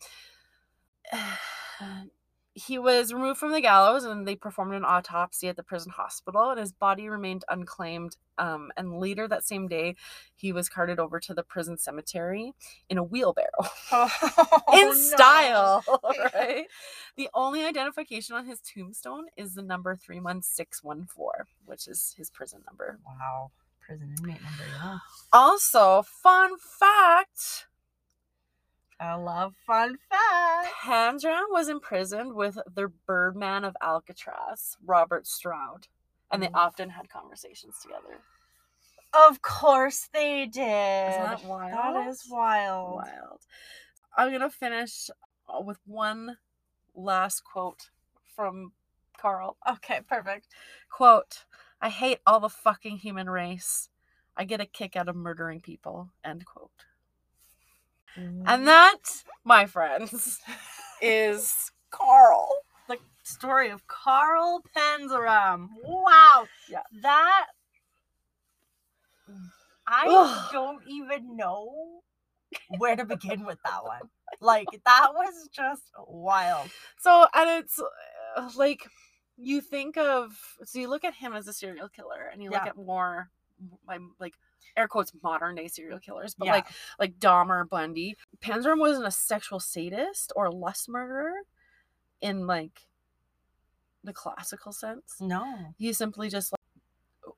He was removed from the gallows, and they performed an autopsy at the prison hospital, and his body remained unclaimed. Um, and later that same day, he was carted over to the prison cemetery in a wheelbarrow. Oh, in no. style, right? The only identification on his tombstone is the number three one six one four, which is his prison number. Wow. Prison inmate number, yeah. Also, fun fact... I love fun facts. Panzram was imprisoned with the Birdman of Alcatraz, Robert Stroud, and mm. they often had conversations together. Of course they did. Isn't that wild? That is wild. Wild. I'm gonna finish with one last quote from Carl. Okay, perfect. Quote: "I hate all the fucking human race. I get a kick out of murdering people." End quote. And that, my friends, is Carl. The story of Carl Panzram. Wow. Yeah. That, I Ugh. don't even know where to begin with that one. Like, that was just wild. So, and it's like, you think of, so you look at him as a serial killer, and you yeah. look at more, like, air quotes, modern day serial killers, but yeah. like like Dahmer, Bundy. Panzram wasn't a sexual sadist or a lust murderer in like the classical sense. No, he simply just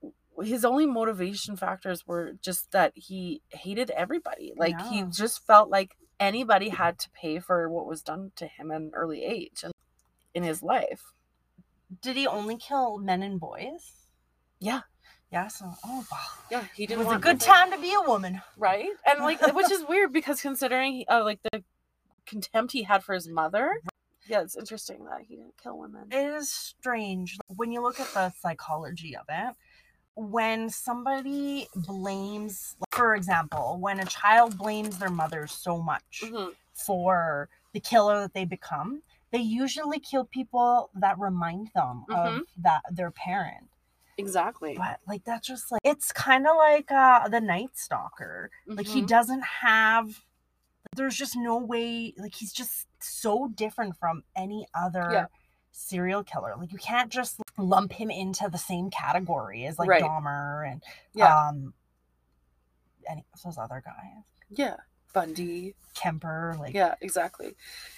like, his only motivation factors were just that he hated everybody. Like no. he just felt like anybody had to pay for what was done to him at an early age and in his life. Did he only kill men and boys? Yeah. Yeah, so, oh, wow. Yeah, he didn't want it. It was a good time to be a woman. Right? And, like, which is weird because considering, uh, like, the contempt he had for his mother. Yeah, it's interesting that he didn't kill women. It is strange. When you look at the psychology of it, when somebody blames, like, for example, when a child blames their mother so much mm-hmm. for the killer that they become, they usually kill people that remind them mm-hmm. of that their parent. Exactly. But, like, that's just, like, it's kind of like uh, the Night Stalker. Mm-hmm. Like, he doesn't have, there's just no way, like, he's just so different from any other yeah. serial killer. Like, you can't just lump him into the same category as, like, right. Dahmer and, yeah. um, any of those other guys. Yeah. Bundy. Kemper. Like. Yeah, exactly.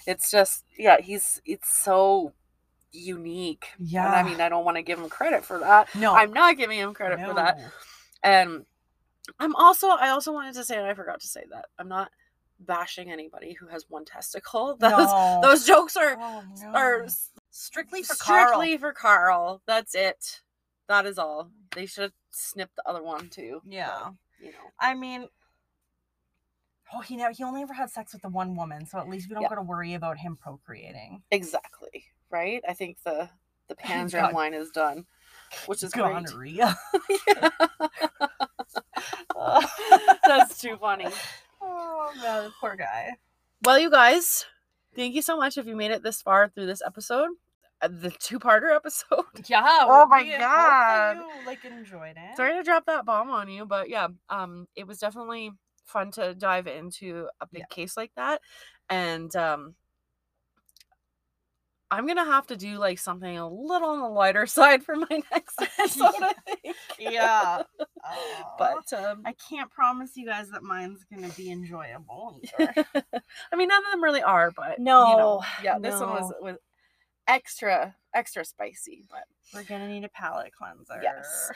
It's just, yeah, he's, it's so... unique. Yeah. And I mean, I don't want to give him credit for that. No. I'm not giving him credit no. for that. And I'm also, I also wanted to say, and I forgot to say that, I'm not bashing anybody who has one testicle. Those, no. those jokes are, oh, no. are strictly for Carl. Strictly for Carl. That's it. That is all. They should have snipped the other one too. Yeah. But, you know. I mean, oh, he, never, he only ever had sex with the one woman, so at least we don't yeah. got to worry about him procreating. Exactly. Right? I think the, the Panzram line is done, which is gonorrhea. Great. uh, that's too funny. Oh, no, poor guy. Well, you guys, thank you so much if you made it this far through this episode, the two-parter episode. Yeah. Oh, my God. You, like, enjoyed it. Sorry to drop that bomb on you, but, yeah, um, it was definitely fun to dive into a big yeah. case like that, and... um. I'm going to have to do, like, something a little on the lighter side for my next episode, yeah. I think. Yeah. Oh. But um, I can't promise you guys that mine's going to be enjoyable either. I mean, none of them really are, but, no, you know, yeah, no. This one was, was extra, extra spicy. But we're going to need a palate cleanser. Yes.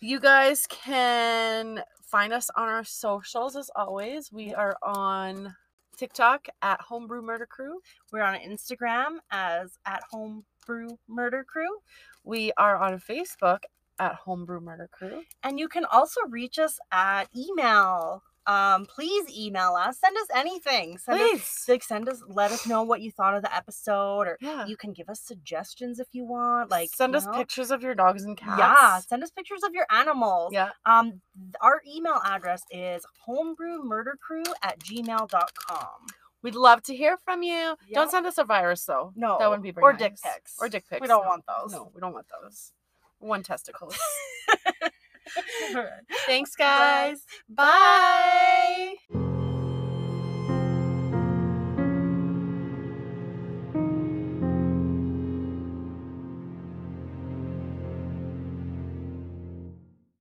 You guys can find us on our socials, as always. We are on... TikTok at Homebrew Murder Crew. We're on Instagram as at Homebrew Murder Crew. We are on Facebook at Homebrew Murder Crew. And you can also reach us at email. Um, please email us. Send us anything. Send please. Us, like, send us, let us know what you thought of the episode, or yeah. you can give us suggestions if you want. Like, send us know. pictures of your dogs and cats. Yeah. Send us pictures of your animals. Yeah. Um, our email address is homebrewmurdercrew at gmail dot com. We'd love to hear from you. Yep. Don't send us a virus though. No. That wouldn't be very Or nice. dick pics. Or dick pics. We don't no. want those. No, we don't want those. One testicle. Thanks, guys. Bye. Bye.